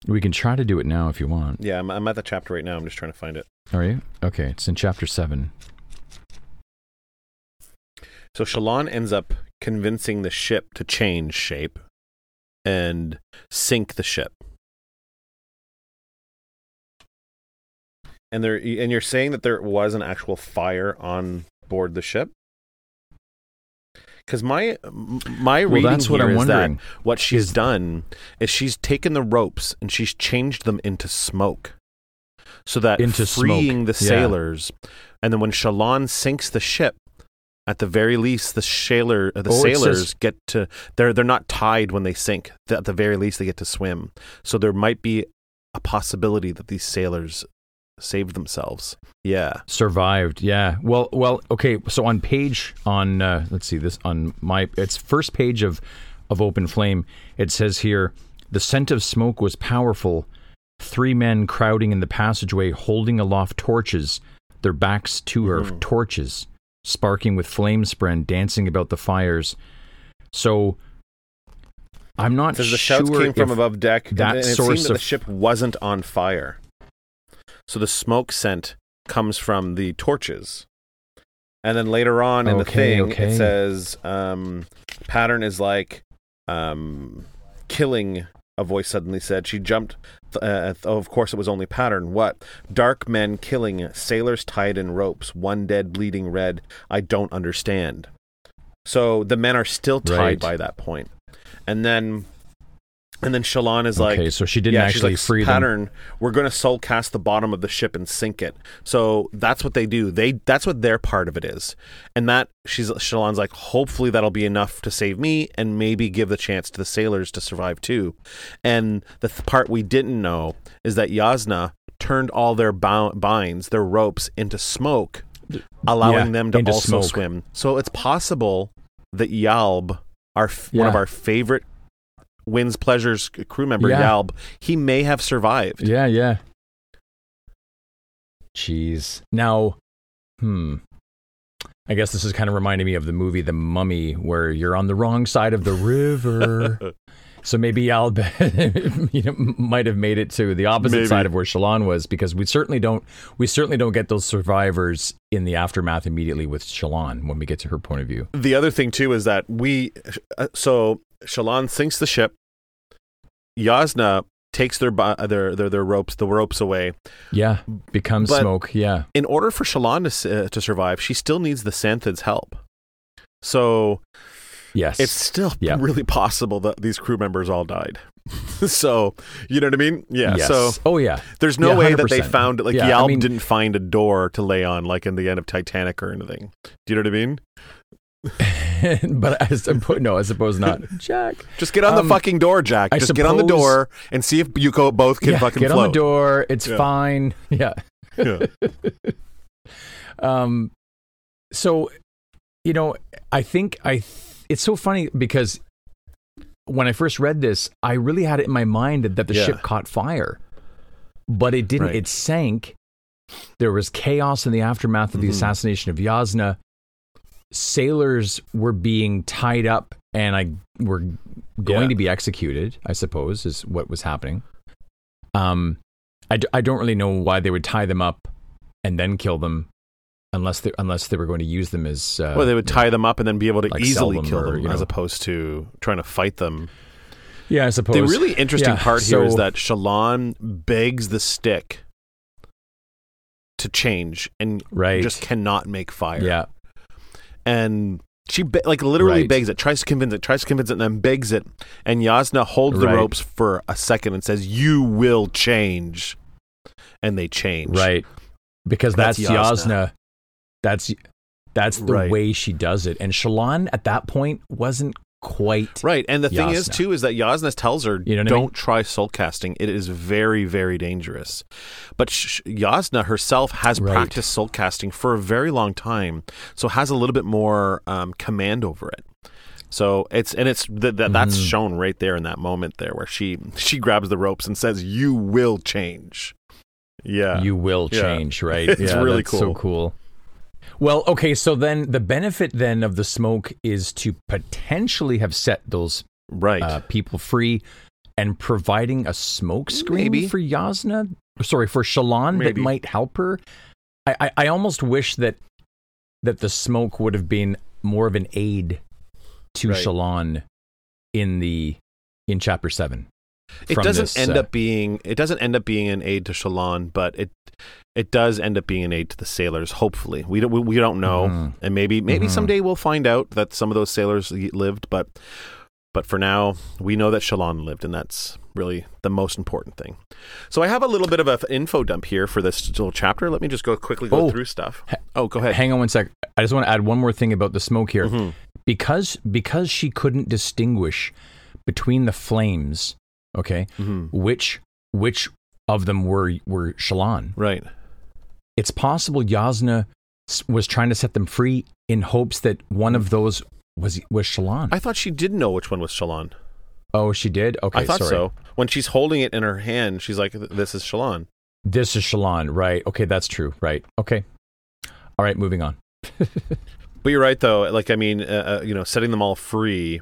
We can try to do it now if you want. Yeah, I'm, I'm at the chapter right now. I'm just trying to find it. Are you? Okay, it's in chapter seven. So Shallan ends up convincing the ship to change shape and sink the ship. And there, and you're saying that there was an actual fire on board the ship? Because my my well, reading that's what here I'm is that what she's is, done is she's taken the ropes and she's changed them into smoke, so that into freeing smoke. the sailors, yeah. and then when Shallan sinks the ship, at the very least the sailor the oh, sailors says, get to they're they're not tied when they sink. At the very least they get to swim. So there might be a possibility that these sailors saved themselves. Yeah. Survived. Yeah. Well, well, okay. So on page on, uh, let's see this on my, it's first page of, of Open Flame. It says here, the scent of smoke was powerful. Three men crowding in the passageway, holding aloft torches, their backs to her mm-hmm. torches, sparking with flame spread, dancing about the fires. So I'm not sure. The shouts came from above deck. That and it source seemed that the of, ship wasn't on fire. So the smoke scent comes from the torches. And then later on in okay, the thing, okay. it says, um, Pattern is like, um, killing, a voice suddenly said. She jumped. Th- uh, th- oh, of course, it was only Pattern. What? Dark men killing, sailors tied in ropes, one dead bleeding red. I don't understand. So the men are still tied right. by that point. And then... And then Shallan is like, okay, so she didn't yeah, actually like, free Pattern, them. We're going to soul cast the bottom of the ship and sink it. So that's what they do. They that's what their part of it is. And that she's Shallan's like, hopefully that'll be enough to save me and maybe give the chance to the sailors to survive too. And the th- part we didn't know is that Jasnah turned all their bound, binds, their ropes into smoke, allowing yeah, them to also smoke. swim. So it's possible that Yalb, our yeah. one of our favorite Wind's Pleasure's crew member, yeah. Yalb, he may have survived. Yeah, yeah. Jeez. Now, hmm. I guess this is kind of reminding me of the movie The Mummy, where you're on the wrong side of the river. So maybe Yalb you know, might have made it to the opposite maybe. side of where Shallan was, because we certainly don't we certainly don't get those survivors in the aftermath immediately with Shallan when we get to her point of view. The other thing, too, is that we... Uh, so... Shallan sinks the ship. Jasnah takes their, their their their ropes the ropes away. Yeah, becomes but smoke. Yeah. In order for Shallan to uh, to survive, she still needs the Xanthid's help. So, yes, it's still yeah. really possible that these crew members all died. So, you know what I mean? Yeah. Yes. So, oh yeah. There's no yeah, way that they found like yeah, Yalb I mean, didn't find a door to lay on, like in the end of Titanic or anything. Do you know what I mean? But I suppose, no, I suppose not. Jack, just get on um, the fucking door, Jack. Just suppose, get on the door and see if you go, both can yeah, fucking get float. on the door. It's yeah. fine. Yeah. yeah. um. So, you know, I think I. Th- it's so funny because when I first read this, I really had it in my mind that the yeah. ship caught fire, but it didn't. Right. It sank. There was chaos in the aftermath of mm-hmm. the assassination of Jasnah. Sailors were being tied up and I were going yeah. to be executed, I suppose, is what was happening. Um, I, d- I don't really know why they would tie them up and then kill them, unless they unless they were going to use them as uh, well. They would tie them up and then be able to like easily them kill them, or, you know, as opposed to trying to fight them. Yeah, I suppose. The really interesting yeah, part so, here is that Shallan begs the stick to change and right. just cannot make fire. Yeah, and she be- like literally right. begs it, tries to convince it, tries to convince it, and then begs it. And Jasnah holds right. the ropes for a second and says, "You will change," and they change. Right, because that's, that's Jasnah. Jasnah. That's that's the right. way she does it. And Shallan at that point wasn't quite right. And the Jasnah. Thing is too is that Jasnah tells her, you know don't I mean? Try soul casting. It is very, very dangerous. But Sh- Jasnah herself has right. practiced soul casting for a very long time, so has a little bit more um, command over it. So it's and it's th- th- that's mm. shown right there in that moment there where she she grabs the ropes and says, "You will change." Yeah, you will change. Yeah. Right? It's yeah, really that's cool. So cool. Well, okay, so then the benefit then of the smoke is to potentially have set those right. uh, people free and providing a smoke screen Maybe. for Jasnah, sorry, for Shallan Maybe. that might help her. I, I, I almost wish that that the smoke would have been more of an aid to right. Shallan in the in chapter seven. It doesn't this, end uh, up being it doesn't end up being an aid to Shallan, but it it does end up being an aid to the sailors. Hopefully, we don't we, we don't know, mm-hmm. and maybe maybe mm-hmm. someday we'll find out that some of those sailors lived. But but for now, we know that Shallan lived, and that's really the most important thing. So I have a little bit of an info dump here for this little chapter. Let me just go quickly go oh, through stuff. Ha- oh, go ahead. Hang on one sec. I just want to add one more thing about the smoke here, mm-hmm. because because she couldn't distinguish between the flames. Okay, mm-hmm. which which of them were were Shallan? Right. It's possible Jasnah was trying to set them free in hopes that one of those was was Shallan. I thought she did know which one was Shallan. Oh, she did? Okay, I thought sorry. so. When she's holding it in her hand, she's like, "This is Shallan." This is Shallan, right? Okay, that's true. Right. Okay. All right, moving on. But you're right, though. Like, I mean, uh, you know, setting them all free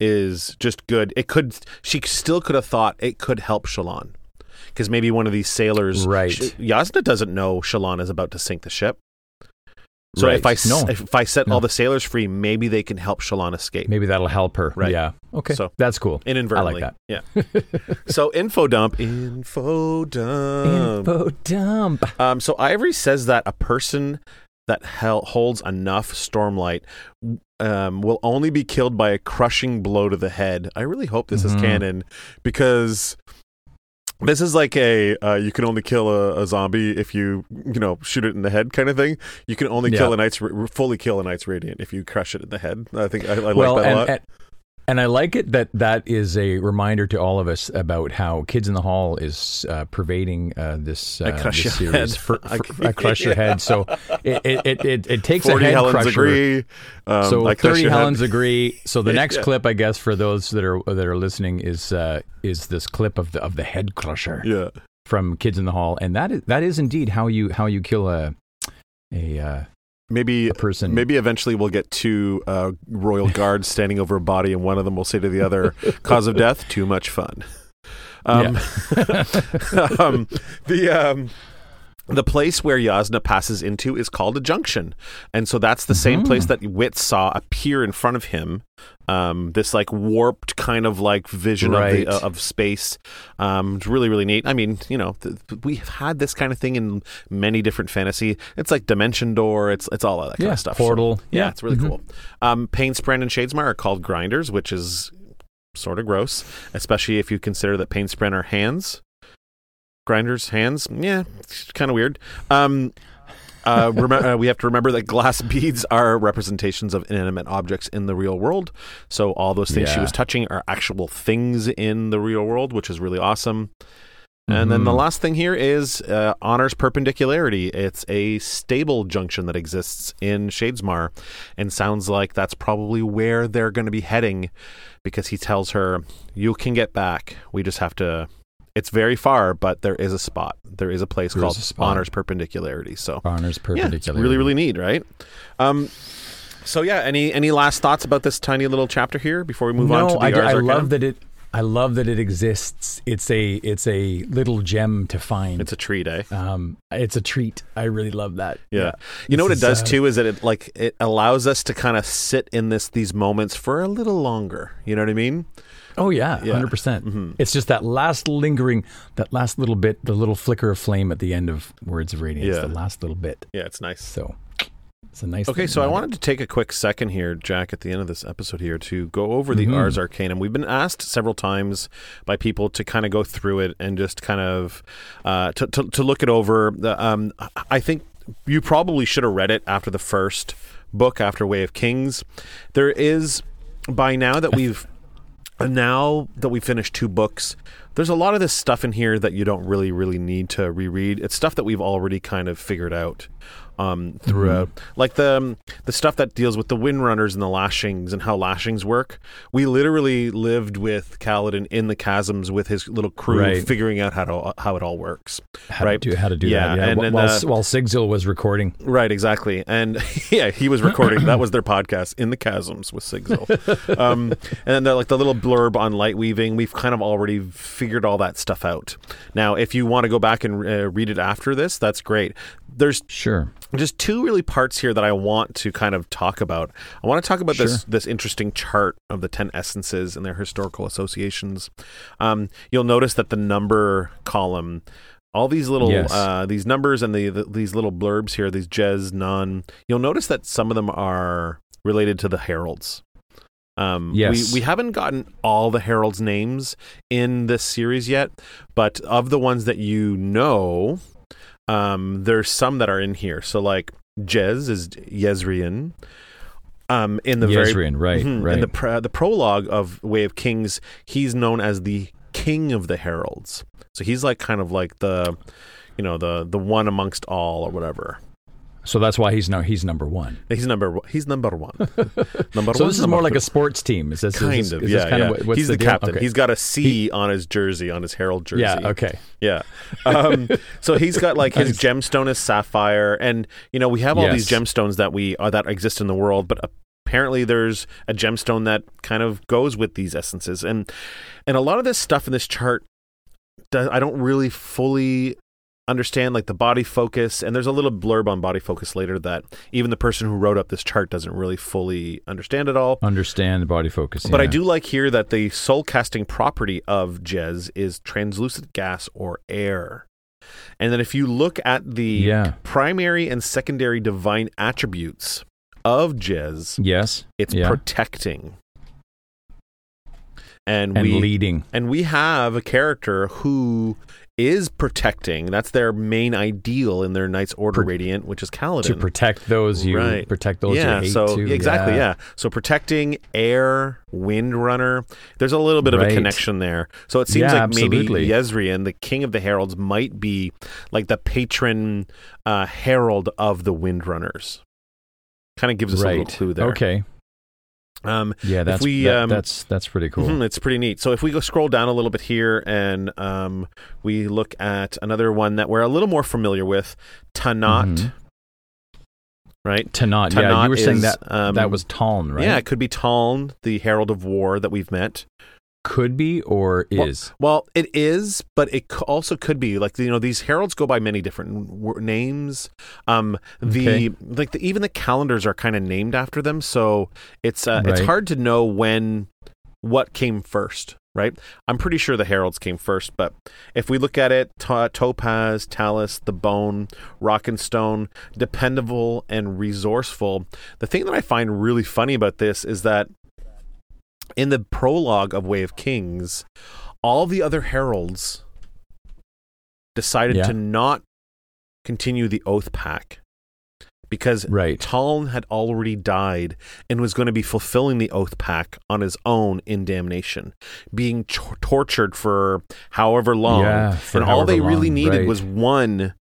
is just good. It could, she still could have thought it could help Shallan, because maybe one of these sailors, right? Sh- Jasnah doesn't know Shallan is about to sink the ship, so right. if I no. if I set no. all the sailors free, maybe they can help Shallan escape. Maybe that'll help her, right? Yeah, okay, so that's cool. Inadvertently, I like that. Yeah. So info dump, info dump, info dump. Um, so Ivory says that a person that hel- holds enough Stormlight um, will only be killed by a crushing blow to the head. I really hope this mm-hmm. is canon, because this is like a uh, you can only kill a, a zombie if you you know shoot it in the head kind of thing. You can only yeah. kill a Knights fully kill a Knights Radiant if you crush it in the head. I think I, I well, like that and, a lot. And, and I like it that that is a reminder to all of us about how Kids in the Hall is uh, pervading uh, this, uh, this series. For, for, I, I crush yeah. your head. So it it, it, it takes a head Helens crusher. Agree. Um, so I thirty Helens head. Agree. So the next yeah. clip, I guess, for those that are that are listening, is uh, is this clip of the of the head crusher. Yeah. From Kids in the Hall, and that is that is indeed how you how you kill a a. Uh, Maybe a person. Maybe eventually we'll get two uh, royal guards standing over a body, and one of them will say to the other, "Cause of death, too much fun." Um, yeah. um, the um, the place where Jasnah passes into is called a junction, and so that's the mm-hmm. same place that Wit saw appear in front of him. Um, this like warped kind of like vision right. of the, uh, of space. Um, it's really really neat. I mean, you know, th- we've had this kind of thing in many different fantasy. It's like Dimension Door. It's it's all of that kind yeah, of stuff. Portal. So, yeah, yeah, it's really mm-hmm. cool. Um, Paints, Brandon, Shadesmar are called grinders, which is sort of gross, especially if you consider that Paints, Brandon are hands. Grinders, hands. Yeah, it's kind of weird. Um, uh, rem- uh, we have to remember that glass beads are representations of inanimate objects in the real world. So all those things yeah. she was touching are actual things in the real world, which is really awesome. And mm-hmm. then the last thing here is uh, Honor's Perpendicularity. It's a stable junction that exists in Shadesmar, and sounds like that's probably where they're going to be heading, because he tells her, "You can get back. We just have to... It's very far, but there is a spot. There is a place there called a Honor's Perpendicularity." So Honor's Perpendicularity. Yeah, it's really, really neat, right? Um, so yeah, any any last thoughts about this tiny little chapter here before we move no, on to the Ars Arcanum? No, I love that it. I love that it exists. It's a it's a little gem to find. It's a treat, eh? Um, it's a treat. I really love that. Yeah. yeah. You know what it does uh, too is that it like it allows us to kind of sit in this these moments for a little longer. You know what I mean? Oh yeah, yeah. one hundred percent. Mm-hmm. It's just that last lingering, that last little bit, the little flicker of flame at the end of Words of Radiance, yeah. the last little bit. Yeah, it's nice. So it's a nice Okay, so I it. wanted to take a quick second here, Jack, at the end of this episode here to go over the mm-hmm. Ars Arcanum. We've been asked several times by people to kind of go through it and just kind of uh, to, to, to look it over. The, um, I think you probably should have read it after the first book, after Way of Kings. There is, by now that we've... Now that we finished two books, there's a lot of this stuff in here that you don't really, really need to reread. It's stuff that we've already kind of figured out um, throughout. Mm-hmm. Like the um, the stuff that deals with the Windrunners and the lashings and how lashings work. We literally lived with Kaladin in the chasms with his little crew, right. figuring out how to how it all works. How right? to do, how to do yeah. that. Yeah. And, and, while, uh, while Sigzil was recording. Right, exactly. And yeah, he was recording. That was their podcast, In the Chasms with Sigzil. um, and then like the little blurb on light weaving, we've kind of already figured figured all that stuff out. Now, if you want to go back and uh, read it after this, that's great. There's sure just two really parts here that I want to kind of talk about. I want to talk about sure. this this interesting chart of the ten essences and their historical associations. Um, you'll notice that the number column, all these little yes. uh, these numbers and the, the these little blurbs here, these Jez, Nan, you'll notice that some of them are related to the Heralds. Um, yes. we, we haven't gotten all the Heralds' names in this series yet, but of the ones that you know, um, there's some that are in here. So like Jez is Jezrien. Um, in the Jezrien, very, right, mm-hmm, right. In the, pro- the prologue of Way of Kings, he's known as the King of the Heralds. So he's like kind of like the, you know, the, the one amongst all or whatever. So that's why he's no he's number one. He's number he's number one. Number so one, this is more two. Like a sports team. Is this kind is this, of? Is yeah, this kind yeah. of what, he's the, the captain. Okay. He's got a C he, on his jersey, on his Herald jersey. Yeah. Okay. Yeah. Um, so he's got like his gemstone is sapphire, and you know we have all yes. these gemstones that we uh, that exist in the world, but apparently there's a gemstone that kind of goes with these essences, and and a lot of this stuff in this chart, does, I don't really fully. Understand like the body focus, and there's a little blurb on body focus later that even the person who wrote up this chart doesn't really fully understand at all. Understand body focus, yeah. But I do like here that the soul casting property of Jez is translucent gas or air. And then if you look at the yeah. primary and secondary divine attributes of Jez, yes, it's yeah. protecting. And, and we, leading. And we have a character who is protecting. That's their main ideal in their Knights Order Pro- Radiant, which is Kaladin. To protect those you right. protect those yeah, you hate so, to. Exactly, yeah. yeah. So protecting, air, Windrunner. There's a little bit right. of a connection there. So it seems yeah, like absolutely. Maybe Jezrien, the King of the Heralds, might be like the patron uh, herald of the Windrunners. Kind of gives us right. a little clue there. Okay. Um, yeah, that's, if we, that, um, that's that's pretty cool. Mm-hmm, it's pretty neat. So if we go scroll down a little bit here and um, we look at another one that we're a little more familiar with, Tanat, mm-hmm. right? Tanat, Tanat, yeah. You were is, saying that um, that was Taln, right? Yeah, it could be Taln, the Herald of War that we've met. Could be or is? Well, well it is, but it also could be. Like, you know, these heralds go by many different w- names. Um, the okay. like the, even the calendars are kind of named after them, so it's uh, right. it's hard to know when what came first, right? I'm pretty sure the heralds came first, but if we look at it, ta- Topaz, Talus, the Bone, Rock and Stone, dependable and resourceful. The thing that I find really funny about this is that in the prologue of Way of Kings, all the other heralds decided yeah. to not continue the Oath Pact because right. Taln had already died and was going to be fulfilling the Oath Pact on his own in damnation, being t- tortured for however long. Yeah, for and however all they long, really needed right. was one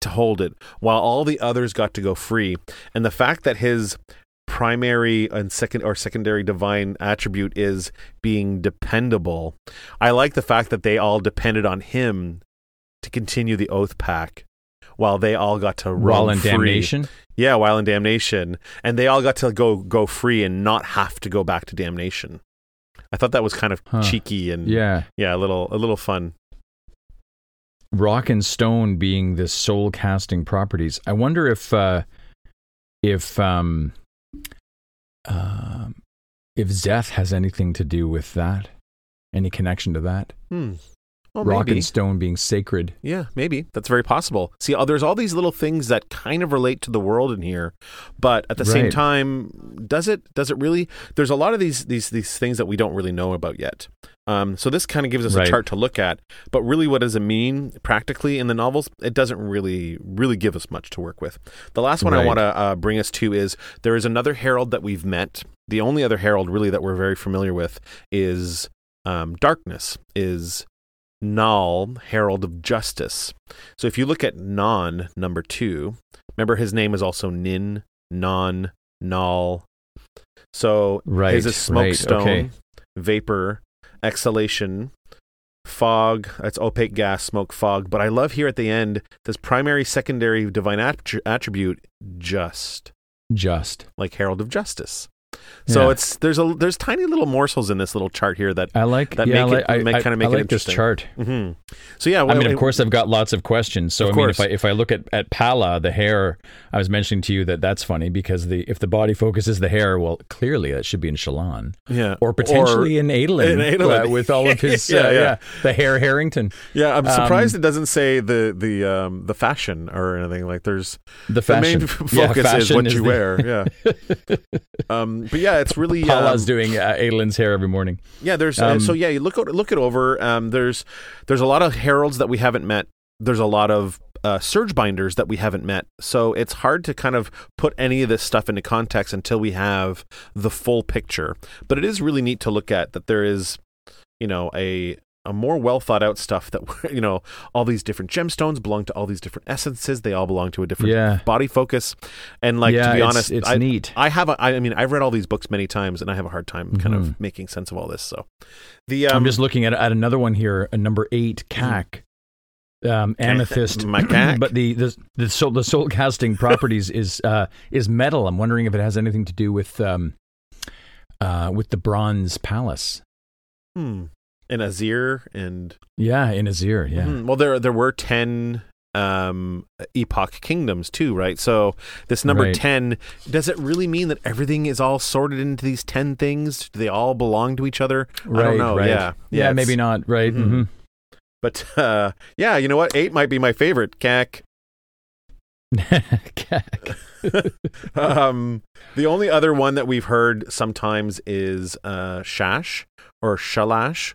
to hold it, while all the others got to go free. And the fact that his primary and second or secondary divine attribute is being dependable. I like the fact that they all depended on him to continue the Oath Pact while they all got to while run in free. Damnation? Yeah, while in damnation. And they all got to go, go free and not have to go back to damnation. I thought that was kind of huh. cheeky and yeah. yeah, a little a little fun. Rock and stone being the soul casting properties. I wonder if uh, if um, uh, if Szeth has anything to do with that, any connection to that. Hmm. Well, Rock maybe. And stone being sacred. Yeah, maybe. That's very possible. See, there's all these little things that kind of relate to the world in here, but at the right. same time, does it? Does it really? There's a lot of these these these things that we don't really know about yet. Um, so this kind of gives us right. a chart to look at, but really what does it mean practically in the novels? It doesn't really, really give us much to work with. The last one right. I want to uh, bring us to is there is another herald that we've met. The only other herald really that we're very familiar with is um, Darkness, is Nal, Herald of Justice. So if you look at Nan, number two, remember his name is also Nin, Nan, Nal. So right, his is Smokestone, right, okay. Vapor, Exhalation, Fog, that's opaque gas, smoke, fog. But I love here at the end, this primary, secondary divine att- attribute, just. Just. Like Herald of Justice. So yeah. it's there's a there's tiny little morsels in this little chart here that I like that yeah, make I like, it I, kind of make I like it interesting. This chart. Mm-hmm. So yeah, well, I mean, of course, I've got lots of questions. So of I mean, course. if I if I look at, at Pala, the hair, I was mentioning to you that that's funny because the if the body focuses the hair, well, clearly that should be in Shallan, yeah, or potentially or in Adolin, in Adolin. Uh, with all of his yeah, uh, yeah. yeah the hair Harrington. Yeah, I'm surprised um, it doesn't say the the um, the fashion or anything like. There's the fashion. The main focus yeah, fashion is what is you the... wear. Yeah. um, but yeah, it's really Paula's um, doing uh, Adolin's hair every morning. Yeah, there's um, so yeah, you look look it over. Um, there's there's a lot of heralds that we haven't met. There's a lot of uh, surge binders that we haven't met. So it's hard to kind of put any of this stuff into context until we have the full picture. But it is really neat to look at that. There is, you know, a a more well thought out stuff that you know all these different gemstones belong to all these different essences. They all belong to a different yeah. body focus, and like yeah, to be it's, honest, it's I, neat. I have. A, I mean, I've read all these books many times, and I have a hard time kind mm-hmm. of making sense of all this. So, the um, I'm just looking at at another one here, a number eight C A C, um, amethyst. My C A C, but the the the soul, the soul casting properties is uh, is metal. I'm wondering if it has anything to do with um, uh, with the bronze palace. Hmm. In Azir and... Yeah, in Azir, yeah. Mm-hmm. Well, there there were ten um, Epoch Kingdoms too, right? So this number right. ten, does it really mean that everything is all sorted into these ten things? Do they all belong to each other? Right, I don't know, right. yeah. Yeah, yeah maybe not, right? Mm-hmm. Mm-hmm. But uh, yeah, you know what? Eight might be my favorite, C A C. C A C. um, the only other one that we've heard sometimes is uh, Shash. Or Shalash,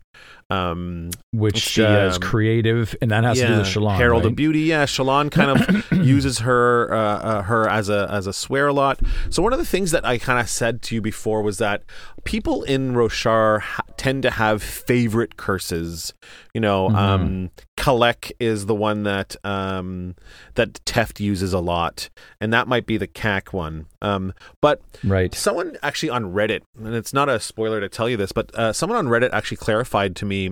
um, which the, uh, um, is creative, and that has yeah, to do with Shallan. Herald right? of Beauty, yeah. Shallan kind of uses her uh, uh, her as a as a swear a lot. So one of the things that I kind of said to you before was that people in Roshar ha- tend to have favorite curses. You know, mm-hmm. um, Kalek is the one that um, that Teft uses a lot, and that might be the C A C one. Um, but right. someone actually on Reddit, and it's not a spoiler to tell you this, but uh, someone on Reddit actually clarified to me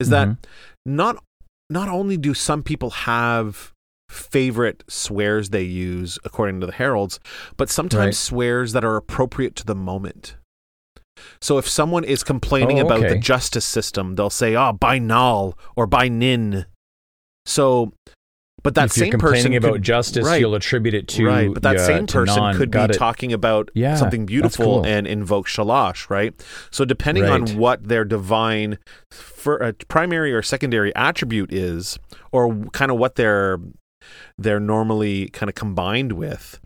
is that mm-hmm. not not only do some people have favorite swears they use according to the heralds, but sometimes right. swears that are appropriate to the moment. So if someone is complaining oh, okay. about the justice system, they'll say, "Ah, oh, by Nal or by Nin." So, but that if same you're complaining person about could, justice, right, you'll attribute it to right. But that uh, same person non, could be it. talking about yeah, something beautiful cool. and invoke Shalash, right? So depending right. on what their divine for, uh, primary or secondary attribute is, or kind of what they're they're normally kind of combined with,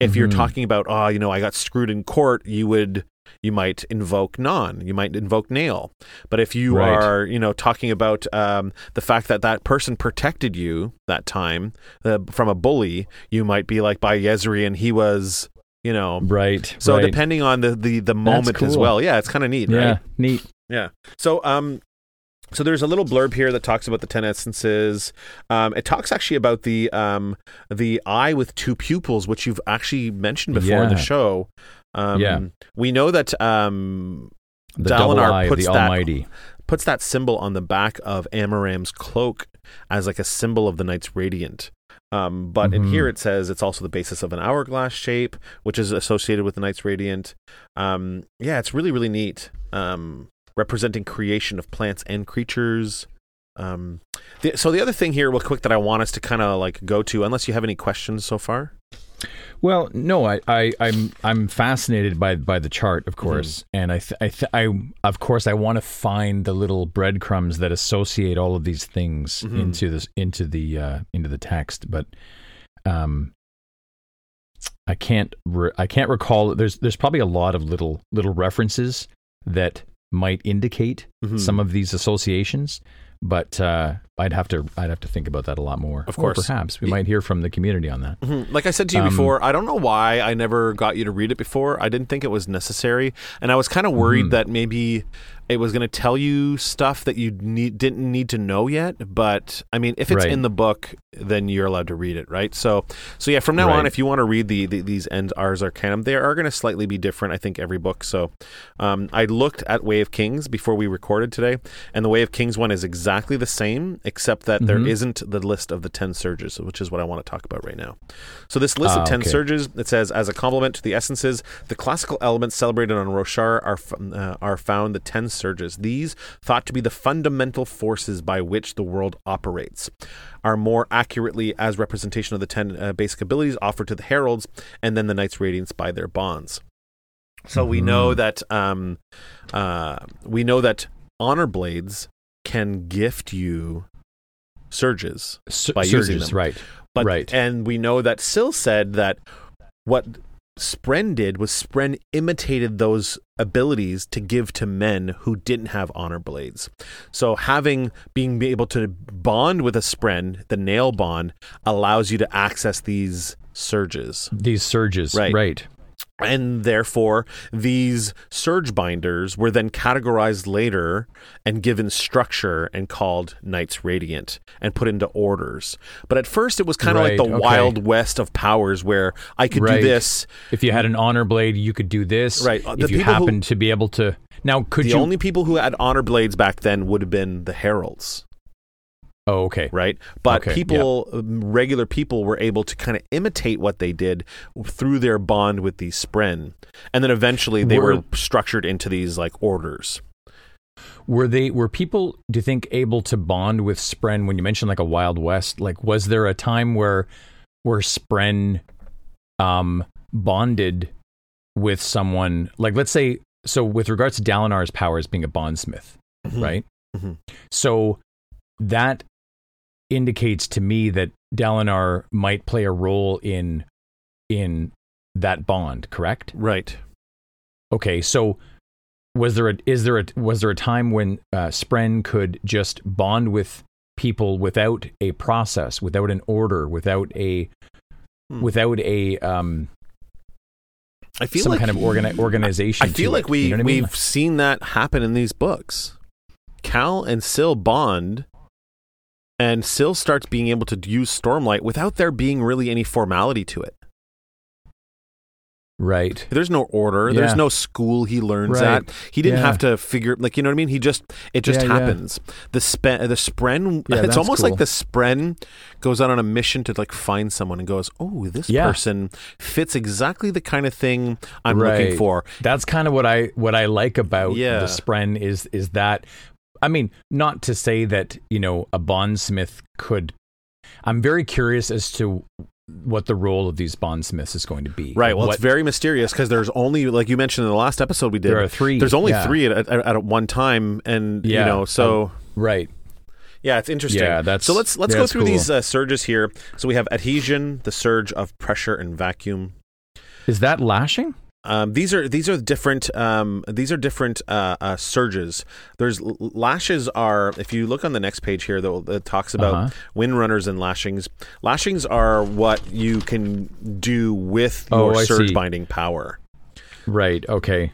if mm-hmm. you're talking about, oh, you know, I got screwed in court, you would. You might invoke non, you might invoke nail. But if you right. are, you know, talking about um, the fact that that person protected you that time uh, from a bully, you might be like, by Jezrien, he was, you know. Right. So right. depending on the, the, the moment cool. as well. Yeah, it's kind of neat, yeah, right? neat. Yeah. So, um, so there's a little blurb here that talks about the ten essences. Um, it talks actually about the um, the eye with two pupils, which you've actually mentioned before yeah. in the show. Um, yeah. We know that um, the Dalinar eye, puts, the that, Almighty. puts that symbol on the back of Amaram's cloak as like a symbol of the Knights Radiant. Um, but mm-hmm. in here it says it's also the basis of an hourglass shape, which is associated with the Knights Radiant. Um, yeah, it's really, really neat. Um, representing creation of plants and creatures. Um, the, so the other thing here real quick that I want us to kind of like go to, unless you have any questions so far. Well, no, I, I, I'm, I'm fascinated by, by the chart, of course. Mm-hmm. And I, th- I, th- I, of course I want to find the little breadcrumbs that associate all of these things mm-hmm. into this, into the, uh, into the text. But, um, I can't, re- I can't recall. There's, there's probably a lot of little, little references that might indicate mm-hmm. some of these associations. But uh, I'd have to I'd have to think about that a lot more. Of course. Or perhaps we might hear from the community on that. Mm-hmm. Like I said to you um, before, I don't know why I never got you to read it before. I didn't think it was necessary. And I was kind of worried mm-hmm. that maybe it was going to tell you stuff that you need, didn't need to know yet. But, I mean, if it's right. in the book, then you're allowed to read it, right? So, so yeah, from now right. on, if you want to read the, the these end Ars Arcanum, they are going to slightly be different, I think, every book. So um, I looked at Way of Kings before we recorded today, and the Way of Kings one is exactly... exactly the same, except that mm-hmm. there isn't the list of the ten surges, which is what I want to talk about right now. So this list ah, of ten okay. surges, it says, as a complement to the essences, the classical elements celebrated on Roshar are uh, are found the ten surges. These, thought to be the fundamental forces by which the world operates, are more accurately as representation of the ten uh, basic abilities offered to the Heralds and then the Knights Radiant by their bonds. So mm-hmm. we know that um, uh, we know that honor blades can gift you surges Sur- by surges, using them. Right. But, right. And we know that Syl said that what Spren did was Spren imitated those abilities to give to men who didn't have honor blades. So having, being able to bond with a Spren, the nail bond, allows you to access these surges. These surges, right. right. And therefore, these surge binders were then categorized later and given structure and called Knights Radiant and put into orders. But at first, it was kind of right, like the okay. Wild West of powers where I could right. do this. If you had an honor blade, you could do this. Right. If the you happened who, to be able to... Now, could the you... The only people who had honor blades back then would have been the Heralds. Oh, okay. Right? But okay, people, yeah. regular people were able to kind of imitate what they did through their bond with the Spren. And then eventually they were, were structured into these like orders. Were they, were people, do you think, able to bond with Spren when you mentioned like a Wild West? Like, was there a time where, where Spren um, bonded with someone? Like, let's say, so with regards to Dalinar's powers being a bondsmith, mm-hmm. right? Mm-hmm. So that indicates to me that Dalinar might play a role in in that bond, correct? Right. Okay, so was there a is there a was there a time when uh, Spren could just bond with people without a process, without an order, without a hmm. without a um I feel some like, kind of organi- organization? I, I feel like it. we you know what I mean? We've seen that happen in these books. Cal and Syl bond. And Syl starts being able to use Stormlight without there being really any formality to it. Right. There's no order. Yeah. There's no school he learns right. at. He didn't yeah. have to figure, like, you know what I mean? He just, it just yeah, happens. Yeah. The, spe- the Spren, yeah, it's almost cool. like the Spren goes out on a mission to like find someone and goes, oh, this yeah. person fits exactly the kind of thing I'm right. looking for. That's kind of what I, what I like about yeah. the Spren is, is that, I mean, not to say that, you know, a bondsmith could... I'm very curious as to what the role of these bondsmiths is going to be. Right, well, what, it's very mysterious because there's only, like you mentioned in the last episode we did... There are three. There's only yeah. three at, at, at one time, and, yeah, you know, so... Um, right. Yeah, it's interesting. Yeah, that's, so let's let's yeah, go through cool. these uh, surges here. So we have adhesion, the surge of pressure and vacuum. Is that lashing? Um, these are these are different um, these are different uh, uh, surges. There's lashes are, if you look on the next page here that, that talks about uh-huh. windrunners and lashings. Lashings are what you can do with your oh, surge binding power. Right. Okay.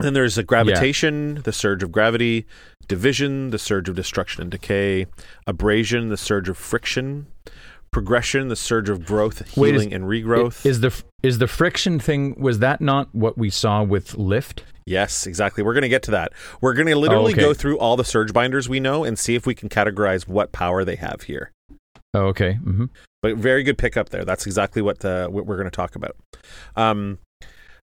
Then there's a gravitation, yeah. the surge of gravity, division, the surge of destruction and decay, abrasion, the surge of friction. Progression, the surge of growth, healing, Wait, is, and regrowth. Is the is the friction thing, was that not what we saw with Lift? Yes, exactly. We're going to get to that. We're going to literally oh, okay. go through all the surge binders we know and see if we can categorize what power they have here. Oh, okay. Mm-hmm. But very good pickup there. That's exactly what, the, what we're going to talk about. Um,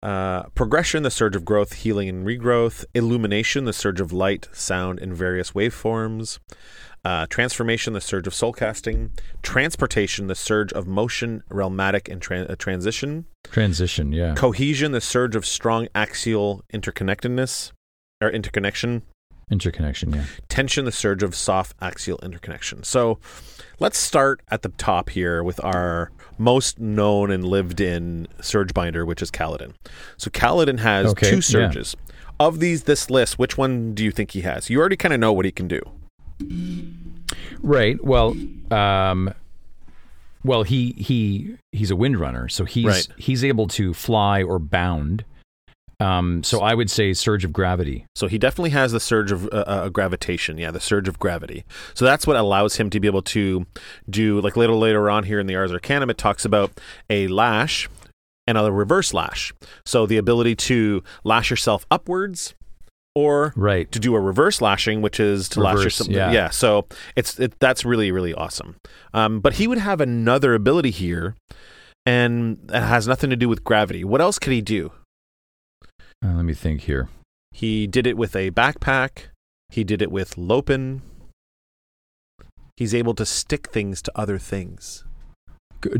Uh, progression, the surge of growth, healing, and regrowth. Illumination, the surge of light, sound, and various waveforms. Uh, transformation, the surge of soul casting. Transportation, the surge of motion, realmatic, and tra- uh, transition. Transition, yeah. Cohesion, the surge of strong axial interconnectedness, or interconnection. Interconnection, yeah. Tension, the surge of soft axial interconnection. So let's start at the top here with our most known and lived in surge binder, which is Kaladin. So Kaladin has okay, two surges. Yeah. Of these, this list, which one do you think he has? You already kind of know what he can do. Right. Well, um, well, he he he's a windrunner, so he's right. he's able to fly or bound. Um, so I would say surge of gravity. So he definitely has the surge of uh, uh, gravitation. Yeah, the surge of gravity. So that's what allows him to be able to do, like later later on here in the Ars Arcanum, it talks about a lash and a reverse lash. So the ability to lash yourself upwards or right. to do a reverse lashing, which is to reverse, lash yourself. Yeah. yeah. So it's it, that's really, really awesome. Um, but he would have another ability here, and it has nothing to do with gravity. What else could he do? Uh, let me think here. He did it with a backpack. He did it with Lopen. He's able to stick things to other things.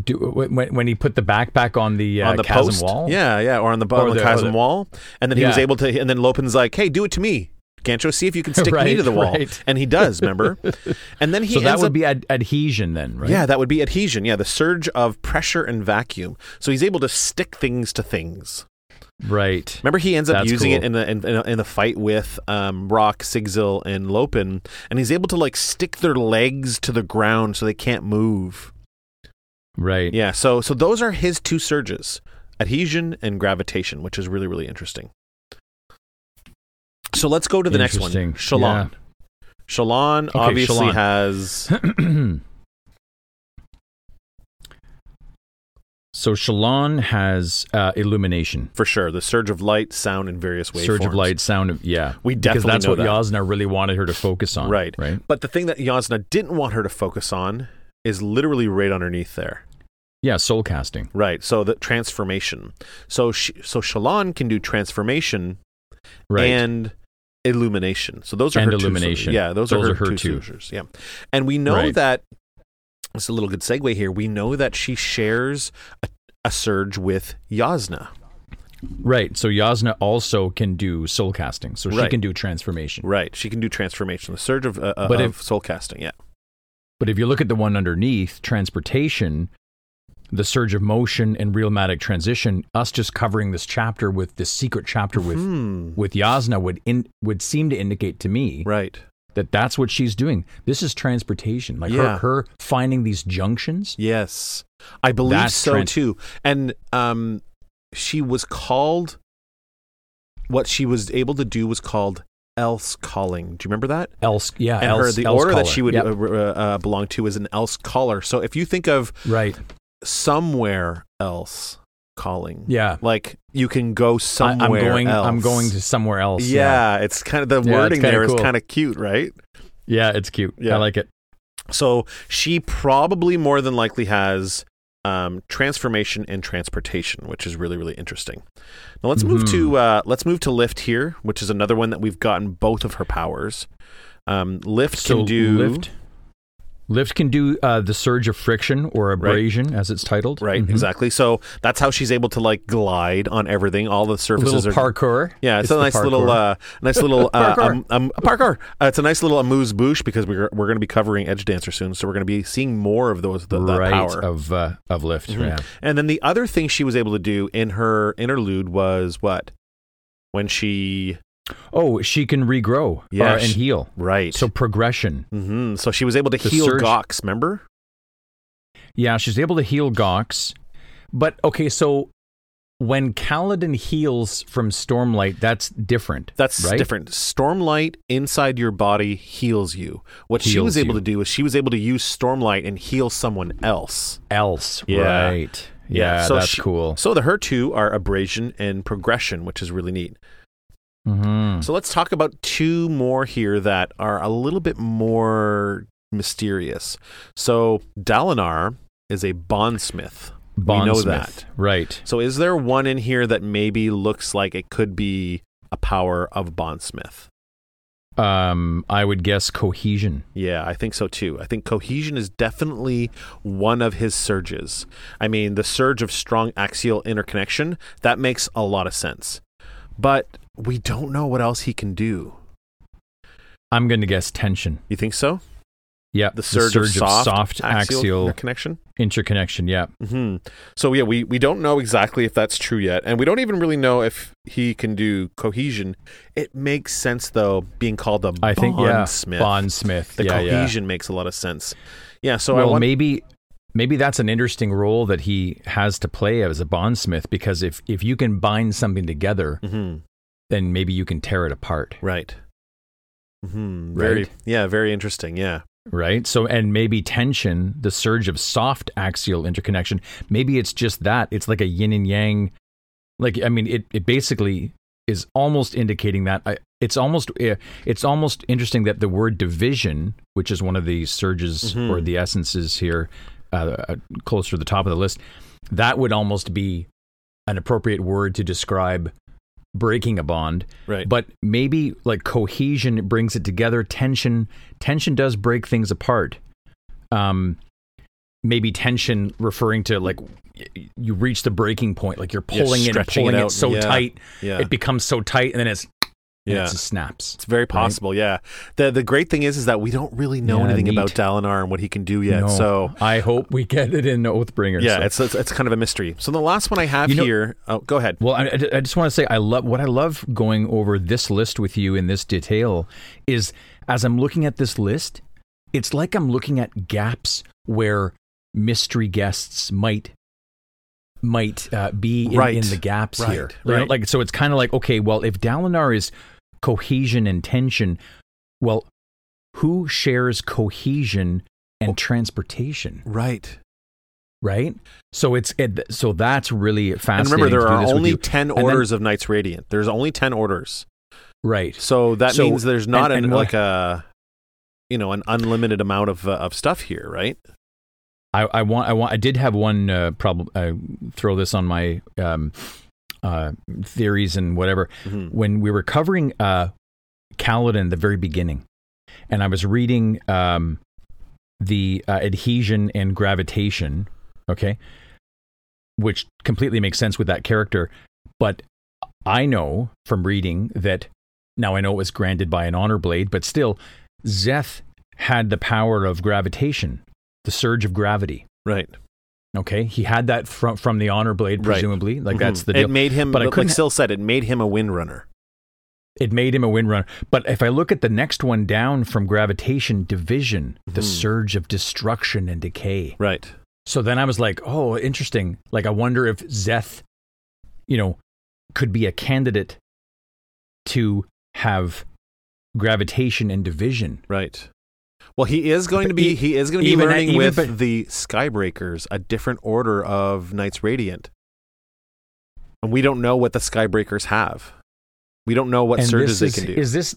Do, when, when he put the backpack on the, uh, on the chasm post? Wall? Yeah, yeah, or on the, or on the, the chasm the, wall. And then he yeah. was able to, and then Lopen's like, hey, do it to me. Gancho, see if you can stick right, me to the wall. Right. And he does, remember? And then he So that would up, be ad- adhesion then, right? Yeah, that would be adhesion. Yeah, the surge of pressure and vacuum. So he's able to stick things to things. Right. Remember, he ends up That's using cool. it in the in, in the fight with um, Rock, Sigzil, and Lopen, and he's able to like stick their legs to the ground so they can't move. Right. Yeah. So so those are his two surges, adhesion and gravitation, which is really really interesting. So let's go to the next one, Shallan. Yeah. Shallan okay, obviously Shallan. has. So Shallan has uh, illumination. For sure. The surge of light, sound, and various waveforms. Surge forms. of light, sound, of, yeah. We definitely know that. Because that's what Jasnah really wanted her to focus on. Right. right. But the thing that Jasnah didn't want her to focus on is literally right underneath there. Yeah, soul casting. Right. So the transformation. So sh- so Shallan can do transformation right. and illumination. So those are and her illumination. two. Yeah, those, those are, her are her two. two. Surges. Yeah. And we know right. that... It's a little good segue here. We know that she shares a, a surge with Jasnah. Right. So Jasnah also can do soul casting. So right. she can do transformation. Right. She can do transformation. The surge of, uh, of if, soul casting. Yeah. But if you look at the one underneath, transportation, the surge of motion and realmatic transition, us just covering this chapter with this secret chapter mm-hmm. with with Jasnah would in, would seem to indicate to me. Right. That that's what she's doing. This is transportation. Like yeah. her, her finding these junctions. Yes. I believe that's so trans- too. And um, she was called, what she was able to do was called Else Calling. Do you remember that? Else, yeah. And else, her, the else order caller. that she would yep. uh, uh, belong to is an Else Caller. So if you think of right. somewhere else calling. Yeah. Like you can go somewhere I'm going, else. I'm going to somewhere else. Yeah. yeah. It's kind of the yeah, wording there cool. is kind of cute, right? Yeah. It's cute. Yeah. I like it. So she probably more than likely has um, transformation and transportation, which is really, really interesting. Now let's move mm. to, uh, let's move to Lift here, which is another one that we've gotten both of her powers. Um, Lift so can do... Lift. Lift can do uh, the surge of friction or abrasion, right. as it's titled. Right, mm-hmm. exactly. So that's how she's able to like glide on everything. All the surfaces are parkour. Yeah, it's, it's a nice parkour. little, uh, nice little uh, parkour. Um, um, parkour. Uh, it's a nice little amuse-bouche because we're we're going to be covering Edge Dancer soon, so we're going to be seeing more of those the, the right, power of uh, of Lift. Mm-hmm. Yeah. And then the other thing she was able to do in her interlude was what when she. Oh, she can regrow yeah, uh, and heal. Right. So progression. Mm-hmm. So she was able to the heal surge. Gox, remember? Yeah, she's able to heal Gox. But, okay, so when Kaladin heals from Stormlight, that's different, That's right? different. Stormlight inside your body heals you. What heals she was able you. to do is she was able to use Stormlight and heal someone else. Else, yeah. right. Yeah, yeah. So that's she, cool. So the her two are abrasion and progression, which is really neat. Mm-hmm. So let's talk about two more here that are a little bit more mysterious. So Dalinar is a bondsmith. bondsmith. We know that. Right. So is there one in here that maybe looks like it could be a power of bondsmith? Um, I would guess cohesion. Yeah, I think so too. I think cohesion is definitely one of his surges. I mean, the surge of strong axial interconnection, that makes a lot of sense. But we don't know what else he can do. I'm going to guess tension. You think so? Yeah, the surge, the surge of soft, of soft axial, axial interconnection. Interconnection, yeah. Mm-hmm. So yeah, we, we don't know exactly if that's true yet, and we don't even really know if he can do cohesion. It makes sense though, being called a I think bondsmith. Yeah, bondsmith. The yeah, cohesion yeah. makes a lot of sense. Yeah. So well, I want- maybe maybe that's an interesting role that he has to play as a bondsmith, because if if you can bind something together, mm-hmm. then maybe you can tear it apart. Right. Mm-hmm. Very. Right? Yeah. Very interesting. Yeah. Right. So, and maybe tension, the surge of soft axial interconnection, maybe it's just that. It's like a yin and yang. Like, I mean, it, it basically is almost indicating that. I, it's almost it's almost interesting that the word division, which is one of the surges mm-hmm. or the essences here, uh, closer to the top of the list, that would almost be an appropriate word to describe breaking a bond, right? But maybe like cohesion brings it together. Tension, tension does break things apart. Um, maybe tension referring to like you reach the breaking point, like you're pulling yeah, in and pulling it, out. it so yeah. tight, yeah. it becomes so tight, and then it's yeah, it just snaps. It's very possible. Right? Yeah. the The great thing is, is that we don't really know yeah, anything neat. about Dalinar and what he can do yet. No. So I hope we get it in Oathbringer. Yeah, so. it's, it's it's kind of a mystery. So the last one I have you know, here. Oh, go ahead. Well, I, I just want to say I love what I love going over this list with you in this detail is as I'm looking at this list, it's like I'm looking at gaps where mystery guests might. might uh, be in, right. in the gaps right. here. Right? Right. Like, so it's kind of like, okay, well, if Dalinar is cohesion and tension, well, who shares cohesion and oh. transportation? Right. Right? So it's it, so that's really fascinating. And remember, there are only ten orders then, of Knights Radiant. There's only ten orders. Right. So that so, means there's not and, an, and like a, you know, an unlimited amount of uh, of stuff here, right? I, I want. I want. I did have one uh, problem. Uh, throw this on my um, uh, theories and whatever. Mm-hmm. When we were covering uh, Kaladin at the very beginning, and I was reading um, the uh, adhesion and gravitation. Okay, which completely makes sense with that character. But I know from reading that now I know it was granted by an honor blade, but still, Szeth had the power of gravitation. The surge of gravity. Right. Okay. He had that from from the honor blade, presumably. Right. Like, mm-hmm. that's the deal. It made him, but I like Syl said, it made him a windrunner. It made him a windrunner. But if I look at the next one down from gravitation, division, mm-hmm. the surge of destruction and decay. Right. So then I was like, oh, interesting. Like, I wonder if Szeth, you know, could be a candidate to have gravitation and division. Right. Well, he is going but to be e- he is going to be learning at, with but, the Skybreakers, a different order of Knights Radiant, and we don't know what the Skybreakers have. We don't know what surges they is, can do. Is this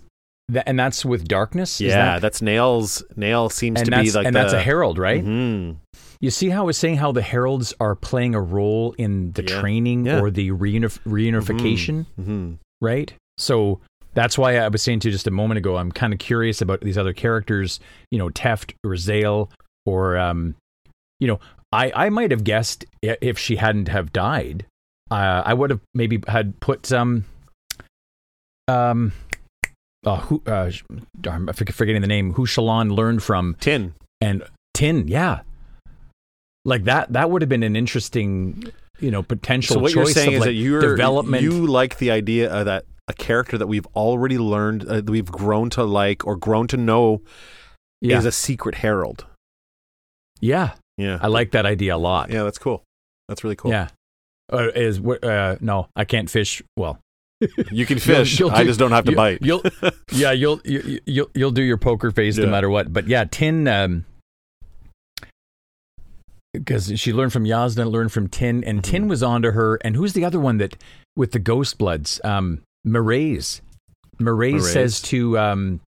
th- and that's with darkness? Yeah, is that, that's Nail's. Nail seems to be like and the, that's a herald, right? Mm-hmm. You see how I was saying how the heralds are playing a role in the yeah. training yeah. or the reunif- reunification, mm-hmm. right? So. That's why I was saying to you just a moment ago, I'm kind of curious about these other characters, you know, Teft or Zale or, um, you know, I, I might have guessed if she hadn't have died, uh, I would have maybe had put um, um, uh, who, uh, I'm forgetting the name, who Shallan learned from. Tyn. And Tyn, yeah. Like that, that would have been an interesting, you know, potential choice. So what choice you're saying is like that you're, development. you like the idea of that a character that we've already learned, uh, that we've grown to like or grown to know, yeah. is a secret herald. Yeah, yeah, I like that idea a lot. Yeah, that's cool. That's really cool. Yeah, uh, is uh, no, I can't fish. Well, you can fish. You'll, you'll do, I just don't have to you, bite. You'll, yeah, you'll you, you'll you'll do your poker face yeah. no matter what. But yeah, Tyn. Um, Because she learned from Jasnah, learned from Tyn, and mm-hmm. Tyn was onto her. And who's the other one that with the Ghost Bloods? Um, Maraise. Maraise says to um,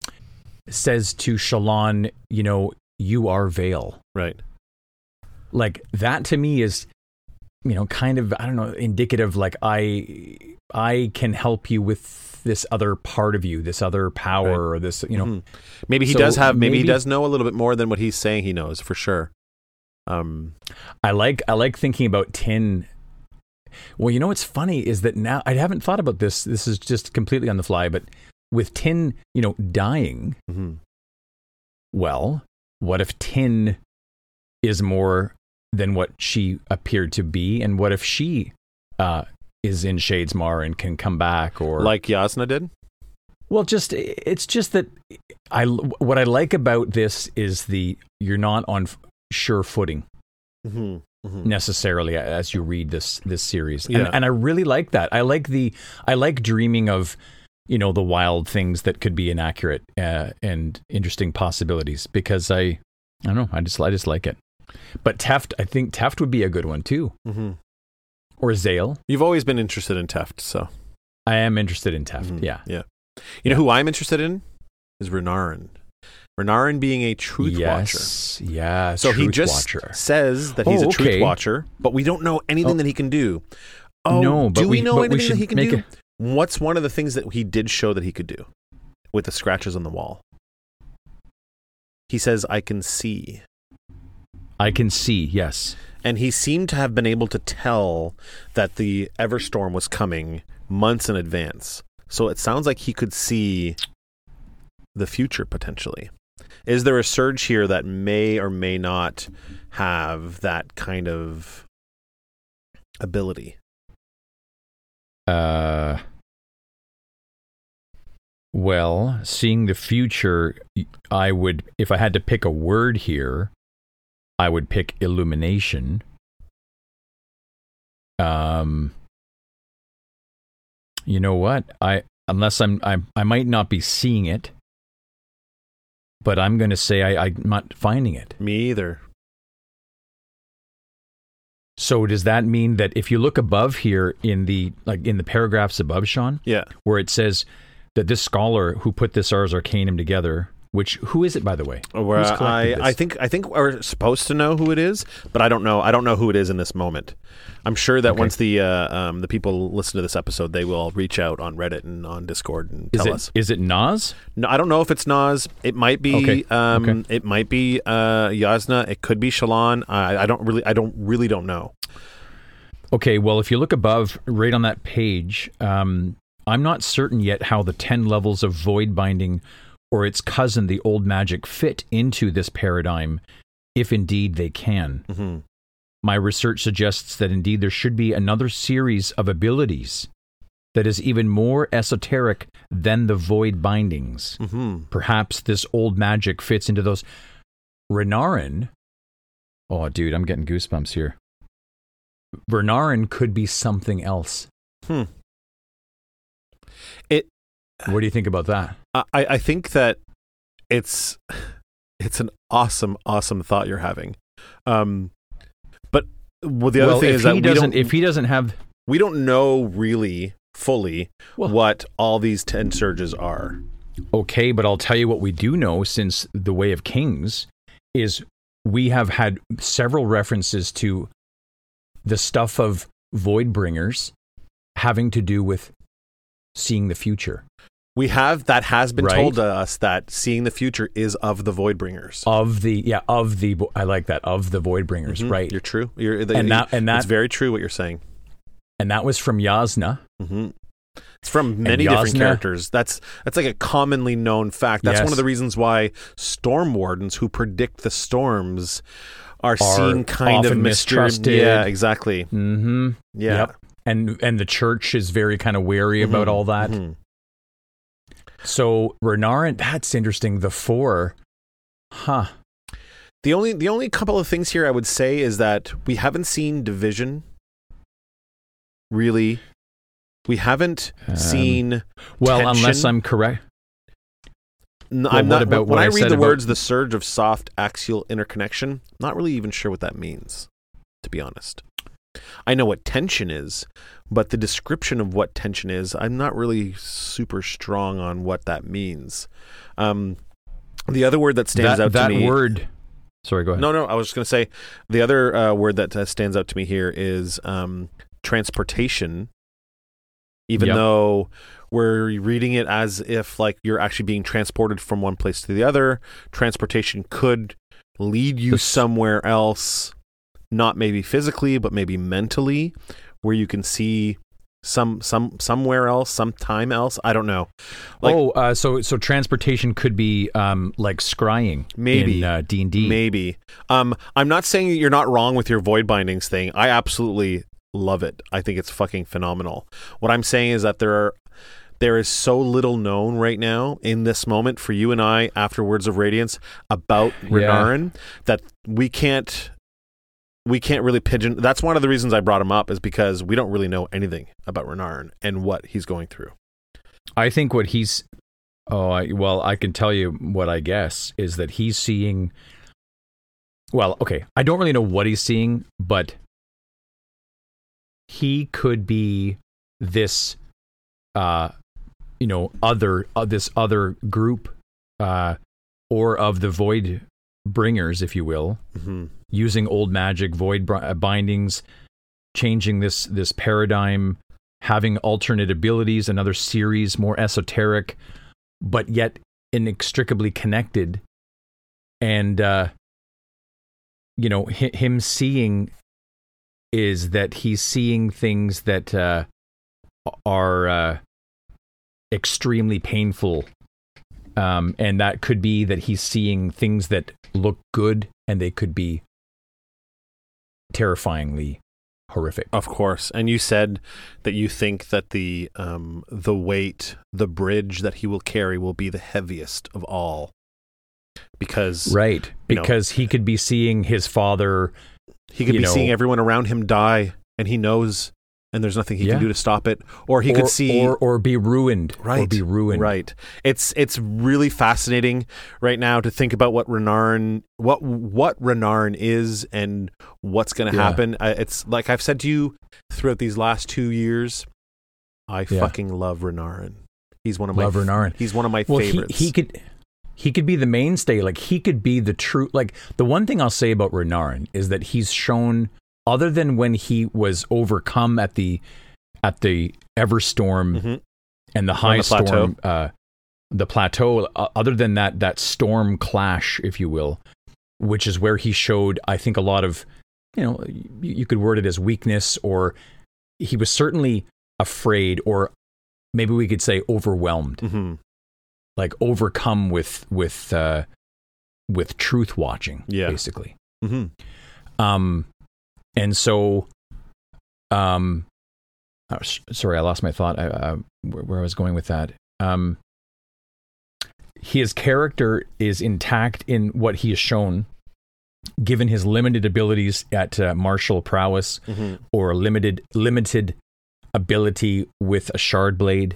says to Shallan, you know, you are Vale. Right. Like that to me is you know, kind of, I don't know, indicative, like I I can help you with this other part of you, this other power, right. or this, you know. Mm-hmm. Maybe he so does have, maybe, maybe he does know a little bit more than what he's saying he knows, for sure. Um, I like I like thinking about Tyn. Well, you know what's funny is that now, I haven't thought about this, this is just completely on the fly, but with Tyn, you know, dying, mm-hmm. well, what if Tyn is more than what she appeared to be, and what if she uh, is in Shadesmar and can come back, or like Jasnah did? Well, just it's just that I what I like about this is the you're not on f- sure footing mm-hmm. Mm-hmm. necessarily as you read this this series, yeah. and, and I really like that. I like the I like dreaming of, you know, the wild things that could be inaccurate uh, and interesting possibilities, because I I don't know I just I just like it. But Teft, I think Teft would be a good one too. Mm-hmm. Or Zale. You've always been interested in Teft, so. I am interested in Teft, mm-hmm. yeah. Yeah. You yeah. know who I'm interested in? Is Renarin. Renarin being a truth yes. watcher. Yeah, so truth he just watcher. says that he's oh, a truth okay. watcher, but we don't know anything oh. that he can do. Oh, no, but do we, we know but anything we that he can do? A... What's one of the things that he did show that he could do with the scratches on the wall? He says, I can see. I can see, yes. And he seemed to have been able to tell that the Everstorm was coming months in advance. So it sounds like he could see the future, potentially. Is there a surge here that may or may not have that kind of ability? Uh, well, seeing the future, I would, if I had to pick a word here, I would pick illumination. Um, you know what? I unless I'm I I might not be seeing it, but I'm going to say I, I'm not finding it. Me either. So does that mean that if you look above here in the like in the paragraphs above, Sean? Yeah. Where it says that this scholar who put this Ars Arcanum together. Which who is it, by the way? Where I, I think I think we're supposed to know who it is, but I don't know. I don't know who it is in this moment. I'm sure that okay. once the uh, um, the people listen to this episode, they will reach out on Reddit and on Discord and is tell it, us. Is it Nas? No, I don't know if it's Nas. It might be. Okay. Um, okay. It might be uh, Jasnah. It could be Shallan. I, I don't really. I don't really don't know. Okay. Well, if you look above, right on that page, um, I'm not certain yet how the ten levels of void binding. Or its cousin, the old magic, fit into this paradigm, if indeed they can. Mm-hmm. My research suggests that indeed there should be another series of abilities that is even more esoteric than the void bindings. Mm-hmm. Perhaps this old magic fits into those. Renarin, oh dude, I'm getting goosebumps here. Renarin could be something else. Hmm. It. What do you think about that? I, I think that it's it's an awesome, awesome thought you're having. Um, but well, the other well, thing is that we don't, if he doesn't have... We don't know really fully well, what all these ten surges are. Okay, but I'll tell you what we do know since the Way of Kings is we have had several references to the stuff of Voidbringers having to do with seeing the future. We have that has been right. told to us that seeing the future is of the Voidbringers. Of the yeah, of the I like that of the Voidbringers, mm-hmm. right? You're true. You're the, and you, that and that's very true what you're saying. And that was from Jasnah. Mm-hmm. It's from many Jasnah, different characters. That's that's like a commonly known fact. That's yes. one of the reasons why storm wardens who predict the storms are, are seen kind of mistrusted. Yeah, exactly. Mm-hmm. Yeah, yep. and and the church is very kind of wary mm-hmm. about all that. Mm-hmm. So Renarin, that's interesting. The four, huh? The only the only couple of things here I would say is that we haven't seen division. Really, we haven't um, seen. Well, tension. Unless I'm correct. No, well, I'm not. About when what I, I read the about... words, the surge of soft axial interconnection, not really even sure what that means, to be honest. I know what tension is, but the description of what tension is, I'm not really super strong on what that means. Um, the other word that stands that, out that to me... That word, Sorry, go ahead. No, no, I was just going to say the other uh, word that uh, stands out to me here is um, transportation, even yep. though we're reading it as if like you're actually being transported from one place to the other. Transportation could lead you somewhere else, not maybe physically, but maybe mentally, where you can see some some somewhere else, sometime else. I don't know. Like, oh, uh, so so transportation could be um, like scrying, maybe in D and D. Maybe. Um, I'm not saying that you're not wrong with your void bindings thing. I absolutely love it. I think it's fucking phenomenal. What I'm saying is that there are there is so little known right now in this moment for you and I after Words of Radiance about Renarin yeah. that we can't. We can't really pigeon. That's one of the reasons I brought him up is because we don't really know anything about Renarin and what he's going through. I think what he's, oh, I, well, I can tell you what I guess is that he's seeing, well, okay, I don't really know what he's seeing, but he could be this, uh, you know, other, uh, this other group, uh, or of the void bringers, if you will. Mm-hmm. Using old magic, void bindings, changing this this paradigm, having alternate abilities, another series, more esoteric, but yet inextricably connected. And, uh, you know, hi- him seeing is that he's seeing things that uh, are uh, extremely painful. Um, and that could be that he's seeing things that look good and they could be terrifyingly horrific. Of course. And you said that you think that the um, the weight, the bridge that he will carry will be the heaviest of all. Because Right. Because know, he could be seeing his father. He could be know, seeing everyone around him die and he knows and there's nothing he yeah. can do to stop it. Or he or, could see or, or be ruined. Right. Or be ruined. Right. It's it's really fascinating right now to think about what Renarin what what Renarin is and what's going to yeah. happen. Uh, it's like I've said to you throughout these last two years, I yeah. fucking love Renarin. He's one of my love Renarin. He's one of my well, favorites. He, he could he could be the mainstay. Like he could be the true like the one thing I'll say about Renarin is that he's shown other than when he was overcome at the at the Everstorm mm-hmm. and the high the storm, plateau. Uh, the plateau, uh, other than that that storm clash, if you will, which is where he showed, I think, a lot of, you know, you, you could word it as weakness, or he was certainly afraid, or maybe we could say overwhelmed, mm-hmm. like overcome with with uh, with truth watching, yeah. basically. Mm-hmm. Um. And so, um, oh, sh- sorry, I lost my thought. I, uh, where, where I was going with that. Um, his character is intact in what he is shown, given his limited abilities at uh, martial prowess, mm-hmm. or limited limited ability with a shard blade,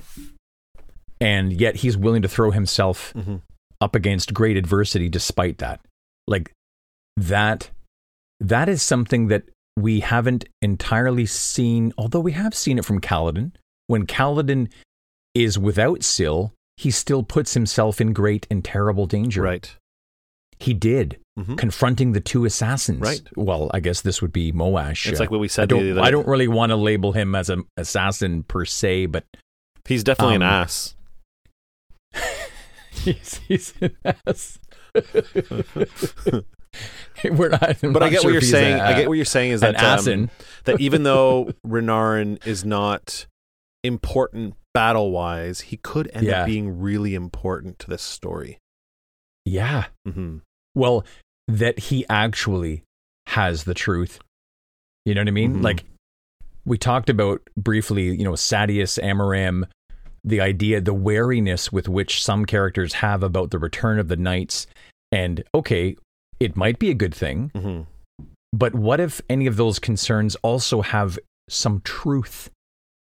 and yet he's willing to throw himself mm-hmm. up against great adversity despite that. Like that, that is something that we haven't entirely seen, although we have seen it from Kaladin. When Kaladin is without Syl, he still puts himself in great and terrible danger. Right. He did, mm-hmm. confronting the two assassins. Right. Well, I guess this would be Moash. It's like what we said. I don't, the other I don't really want to label him as an assassin per se, but... He's definitely um, an ass. he's, he's an ass. We're not, but not I get sure what you're saying. A, I get what you're saying is that um, that even though Renarin is not important battle wise, he could end yeah. up being really important to this story. Yeah. Mm-hmm. Well, that he actually has the truth. You know what I mean? Mm-hmm. Like we talked about briefly, you know, Sadeas, Amaram, the idea, the wariness with which some characters have about the return of the knights, and okay. It might be a good thing, mm-hmm. but what if any of those concerns also have some truth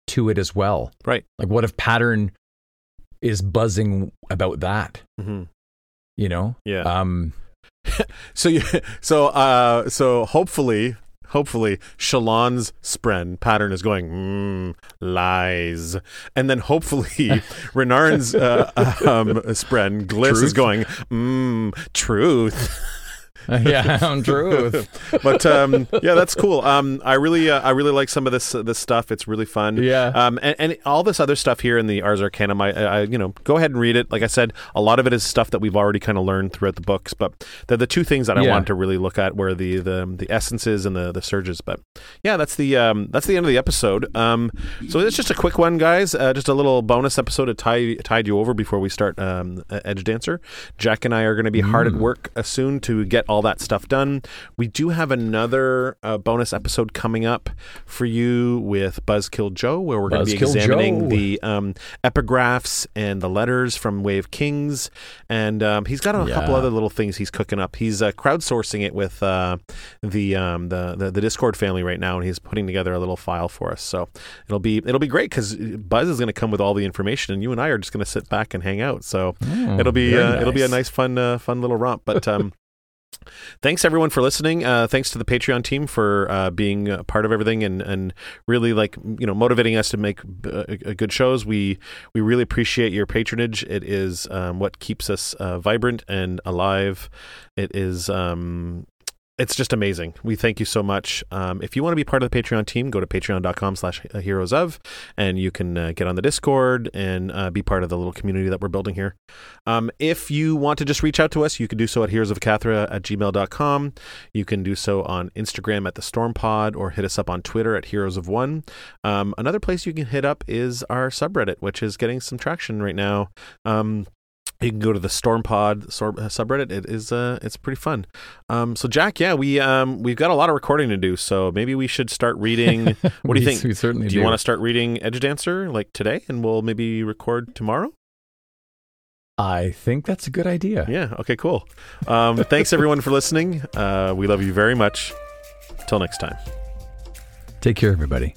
to it as well? Right. Like what if Pattern is buzzing about that? Mm-hmm. You know? Yeah. Um, so, you, so, uh, so hopefully, hopefully Shallan's spren Pattern is going, mm, lies. And then hopefully Renarin's uh, um, spren Gliss truth? Is going, mm, truth. Yeah, on truth. But um, yeah, that's cool. Um, I really, uh, I really like some of this uh, this stuff. It's really fun. Yeah. Um, and, and all this other stuff here in the Ars Arcanum, I, I, you know, go ahead and read it. Like I said, a lot of it is stuff that we've already kind of learned throughout the books. But the the two things that I yeah. want to really look at were the the, the essences and the, the surges. But yeah, that's the um, that's the end of the episode. Um, so it's just a quick one, guys. Uh, just a little bonus episode to tie tide you over before we start um, Edge Dancer. Jack and I are going to be hard mm. at work uh, soon to get all that stuff done. We do have another uh, bonus episode coming up for you with Buzzkill Joe, where we're going to be examining Joe. the um, epigraphs and the letters from Way of Kings, and um, he's got a yeah. couple other little things he's cooking up. He's uh, crowdsourcing it with uh, the, um, the the the Discord family right now, and he's putting together a little file for us. So it'll be it'll be great because Buzz is going to come with all the information, and you and I are just going to sit back and hang out. So mm, it'll be uh, nice. it'll be a nice fun uh, fun little romp, but. Um, Thanks everyone for listening. Uh, thanks to the Patreon team for uh, being a part of everything and, and really like you know motivating us to make uh, a good shows. We we really appreciate your patronage. It is um, what keeps us uh, vibrant and alive. It is. Um, It's just amazing. We thank you so much. Um, if you want to be part of the Patreon team, go to patreon.com slash heroes of, and you can uh, get on the Discord and uh, be part of the little community that we're building here. Um, if you want to just reach out to us, you can do so at heroesofcathra at gmail.com. You can do so on Instagram at the Storm Pod, or hit us up on Twitter at Heroes of One. Um, another place you can hit up is our subreddit, which is getting some traction right now. Um, You can go to the Storm Pod subreddit. It is uh, it's pretty fun. Um, so Jack, yeah, we um, we've got a lot of recording to do. So maybe we should start reading. What we, do you think? We certainly do. You want to start reading Edge Dancer like today, and we'll maybe record tomorrow? I think that's a good idea. Yeah. Okay. Cool. Um, thanks everyone for listening. Uh, we love you very much. Till next time. Take care, everybody.